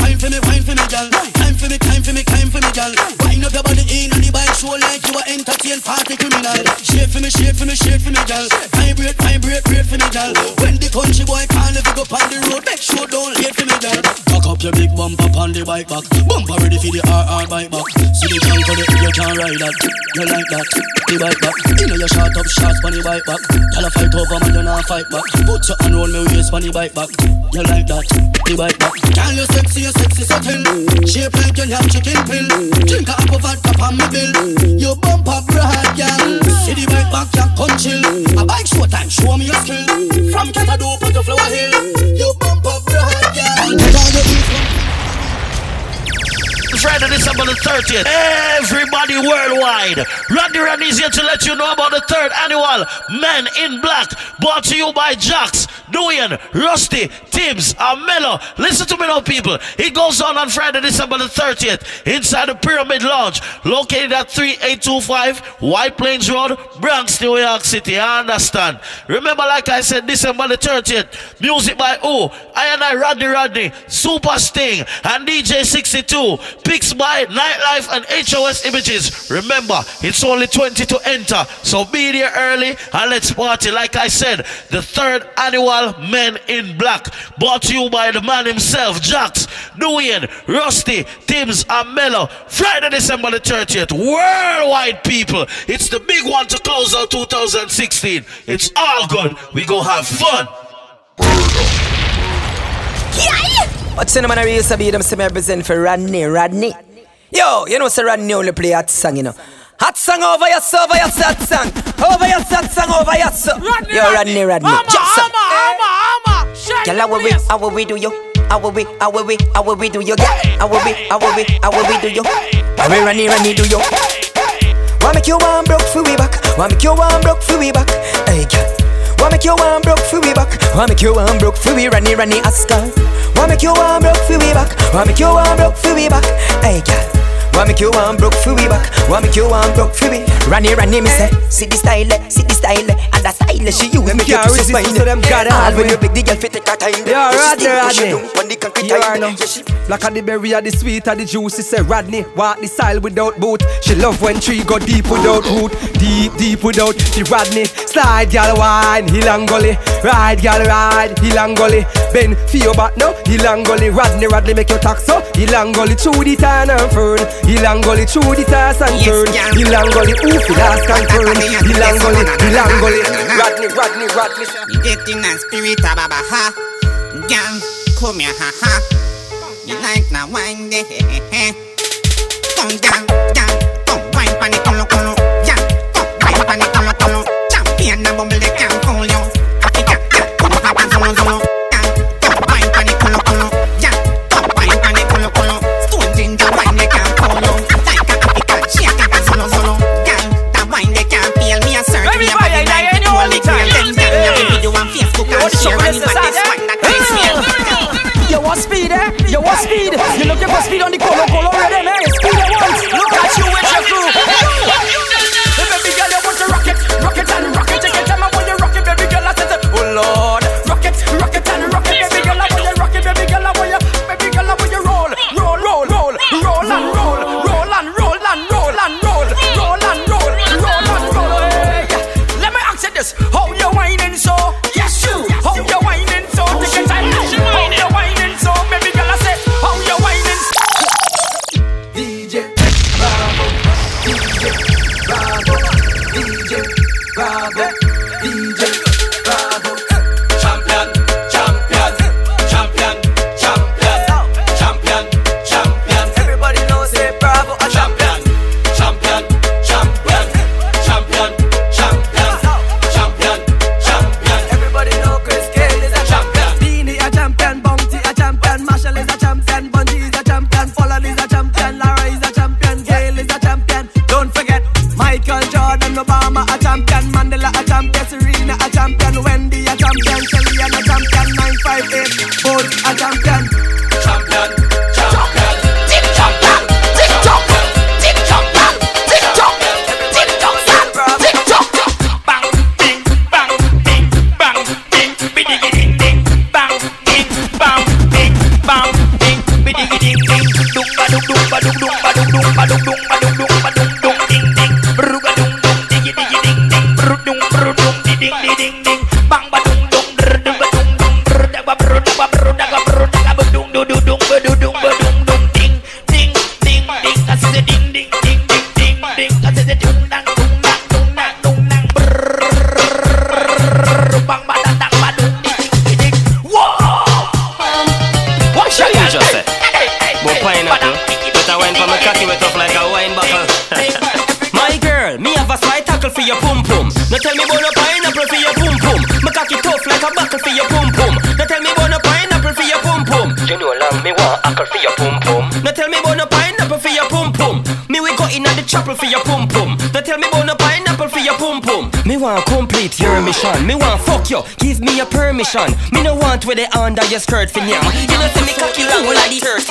girl. Time for me, girl. Wine up your body in on the bike, show like you a entertained party criminal. Shake for me, girl. Vibrate for me, girl. When the country boy can't live up on the road, make sure don't late for me, girl. Back up your big bumper on the bike back. Bumper ready for the RR bike back. See the junk on it, you can't ride that. You like that, the bike back. You know you shot up shots on the bike back. Tell a fight over man, you not fight back. Put your hand round me waist on the bike back. You like that, the bike back. Girl, you sexy so thin. Shape like you have chicken pill. Drink a apple vodka on me bill. You bump up your heart, girl. See the bike back, you come chill. A bike show time, show me your skill. From Catado to Flower Hill. You bump up your heart, girl. Friday, December the 30th. Everybody worldwide. Rodney is here to let you know about the third annual Men in Black, brought to you by Jax, Dwayne, Rusty, Tibbs, and Mello. Listen to me now, people. It goes on Friday, December the 30th, inside the Pyramid Lounge, located at 3825 White Plains Road, Bronx, New York City. I understand. Remember, like I said, December the 30th, music by who? I, Rodney, Super Sting, and DJ 62. Picks by Nightlife and HOS Images. Remember, it's only 20 to enter, so be there early and let's party. Like I said, the third annual Men in Black, brought to you by the man himself, Jax, Dwayne, Rusty, Tibbs, and Mello. Friday, December the 30th, worldwide people. It's the big one to close out 2016. It's all good. We gonna have fun. Yeah. But cinnamon I used to be them represent for Rodney. Yo, you know sir Rodney only play hot song, you know. Hot song over your sad song. Over your sad song, over your song. Rodney, yo, Rodney. Amma. Girl, how we do you? How we do you? Girl, how we do you? How we Rodney do you? Wanna make you one broke for we back? Wanna make you one broke for we back? Hey, girl. Wanna make you one broke for we back? Wanna make you one broke for we Rodney Oscar? Wanna make you one broke for we back? Wanna make you one broke for we back? Hey girl. Wanna make you one broke for we back? Wanna make you one broke for we? Rodney, me say, see the style, and that style she you make you resist to them god. All when you pick the girl fit take her time. You are Rodney. Black and the berry are the sweet and the juicy. Say Rodney walk the style without boot. She love when tree go deep without root, deep without she Rodney. Slide girl wine, hill and gully. Ride girl ride, hill and gully. Bend feel back now, hill and gully. Rodney make you tax so, hill and gully through the town and fern. Hilangoli through the toss and turn. Hilangoli oof the last and turn. Hilangoli Rodney. You getting that spirit of Baba ha. Gang, come here ha ha. You like na wine de he he. Come gang, come wine pani kolo. Gang, come wine pani kolo. Champion na bumble de gang kolo. Africa, come papa solo. Gang, come wine pani kolo. Gang, come wine pani kolo. Me want fuck you, give me a permission. Me no want with it under your skirt for now. You know see me cocky long like the turf.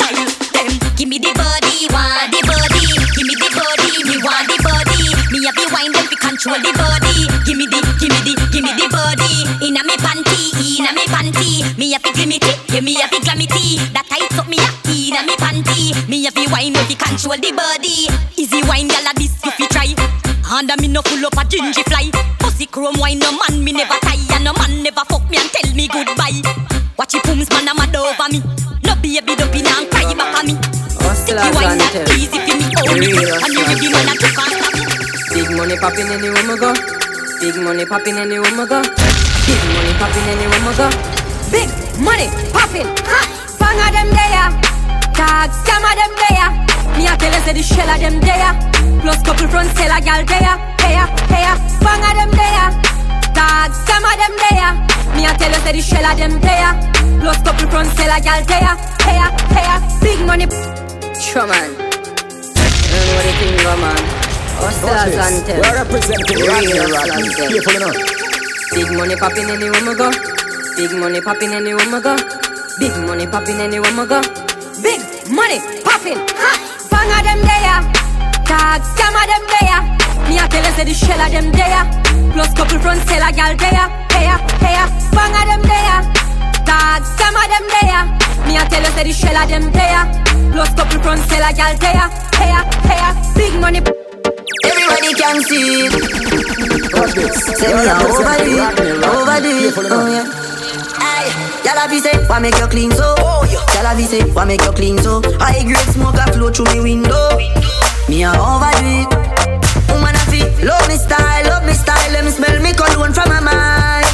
Give me the body, want the body. Give me the body, me want the body. Me have the wine them to control the body. Give me the, give me the, give me the body. Inna me panty, inna me panty. Me have the glimity, yeah me have the glamity. That tight up me up inna me panty. Me have the wine them to control the body. Easy wine gyal a this if you try. Under me no full up a ginger fly. Chrome wine, no man, me never tie. And no man never fuck me and tell me goodbye. Watch your pooms, man, I'm mad over me. No baby, don't be now, cry back at me. Sticky wine, that easy for me, own me. And you give me man, I took on top. Big money popping in the room, I go. Big money popping in the room, I go. Big money popping in the room, I go. Big money popping, huh? Bang of them there. Tag, scam of them there. Me a tell us that the shell of them there. Plus couple front seller, gal there. Heya, heya, bang of them there. Dogs, some of them there. Me a tell you say the shell of them there. Lost couple front seller gal there. Heya, heya, big money. Sure man, I don't know what they think about man. Hustlers and tell. We're representing right here. Big money popping in the room I go. Big money popping in the room I go. Big money popping in the room I go. Big money popping, huh? Bang of them there. Dogs, some of them there. Me a tell you say the shell of them there. Plus couple front seller gal there. Heya, heya, bang of them there. Dogs, some of them there. Me a tell you say the shell of them there. Plus couple front seller gal there. Heya, heya, big money. Everybody can see it. Say me a overdo it. Oh yeah. Aye, y'all a be say, why make you clean so? Y'all a be say, why make you clean so? High grade smoke a flow through me window. Me a overdo it. Love me style, let me smell me cologne from my mind.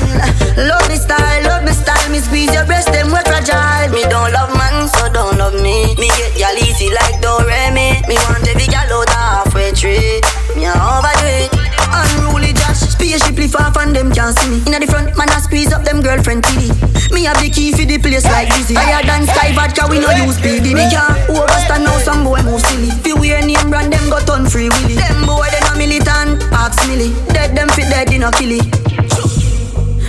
Love me style, me squeeze your breast, them we fragile. Me don't love man, so don't love me. Me get y'all easy like Doremi. Me want every y'all out halfway tree. Me a overdo it, unruly Josh. Spaceship lift off and them can't see me. Inna the front, man I squeeze up them girlfriend TV. Me have the key for the place like Dizzy. Higher than Sky Vodka, we no use PD. Me can't overstand now, some boy move silly. Fi wear name brand, them got on free willy. Them boy, they no militant, ask milly. Dead them fit dead, they no killy.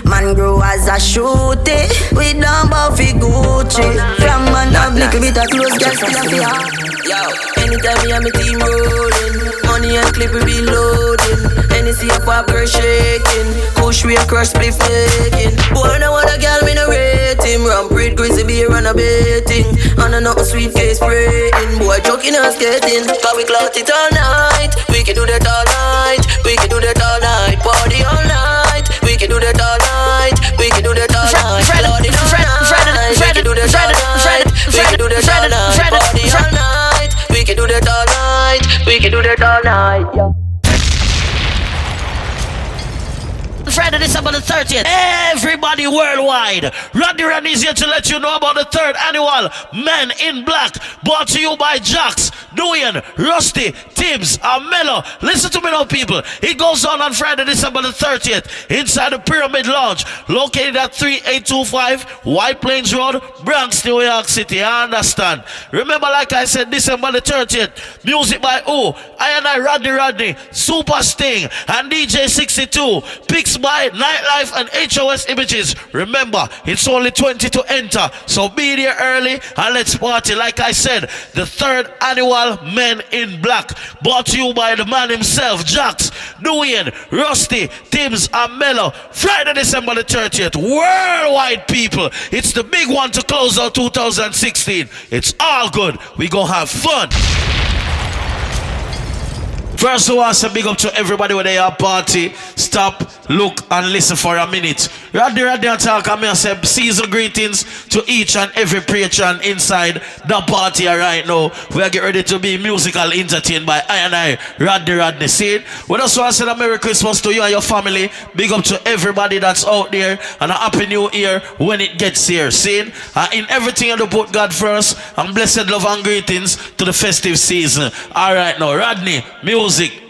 Man grow as a shooty, we don't bow fi Gucci. From man have little bit of clothes, girl still a fi hard. Yo, anytime me and my team rolling, money and clip we be loading. Hennessy up up her shaking, push we a crush spliff taking. Born I want a girl me no rating, rum breed greasy beer and a baiting, and a nothing sweet case spraying. Boy joking and skating, cause we clout it all night. We can do that all night, we can do that all night, party all night. We can do that all night, we can do that all night, clout it all night. We can do that all night, we can do that all night, party all night. We can do that all night, we can do that all night, yeah. Friday, December the 30th, everybody worldwide. Rodney Ren is here to let you know about the 3rd annual Men in Black, brought to you by Jax, Dwayne, Rusty, Tibbs, and Mello. Listen to me now, people. It goes on Friday, December the 30th, inside the Pyramid Lounge, located at 3825 White Plains Road, Bronx, New York City. I understand. Remember, like I said, December the 30th, music by who? I and I, Rodney, Super Sting, and DJ 62. Picks by Nightlife and HOS Images. Remember, it's only 20 to enter, so be there early and let's party. Like I said, the 3rd annual Men in Black, brought to you by the man himself, Jax, Dwayne, Rusty, Tibbs, and Mello. Friday, December the 30th, worldwide, people. It's the big one to close out 2016. It's all good. We gonna have fun. First of all, say big up to everybody where they are party. Stop, look, and listen for a minute. Right there, talk and me say season greetings to each and every patron inside the party right now. We are getting ready to be musical entertained by I and I, Rodney. See it? We just want to say a Merry Christmas to you and your family. Big up to everybody that's out there, and a Happy New Year when it gets here. See it? And in everything you do, put God first, and blessed love and greetings to the festive season. All right now, Rodney, music.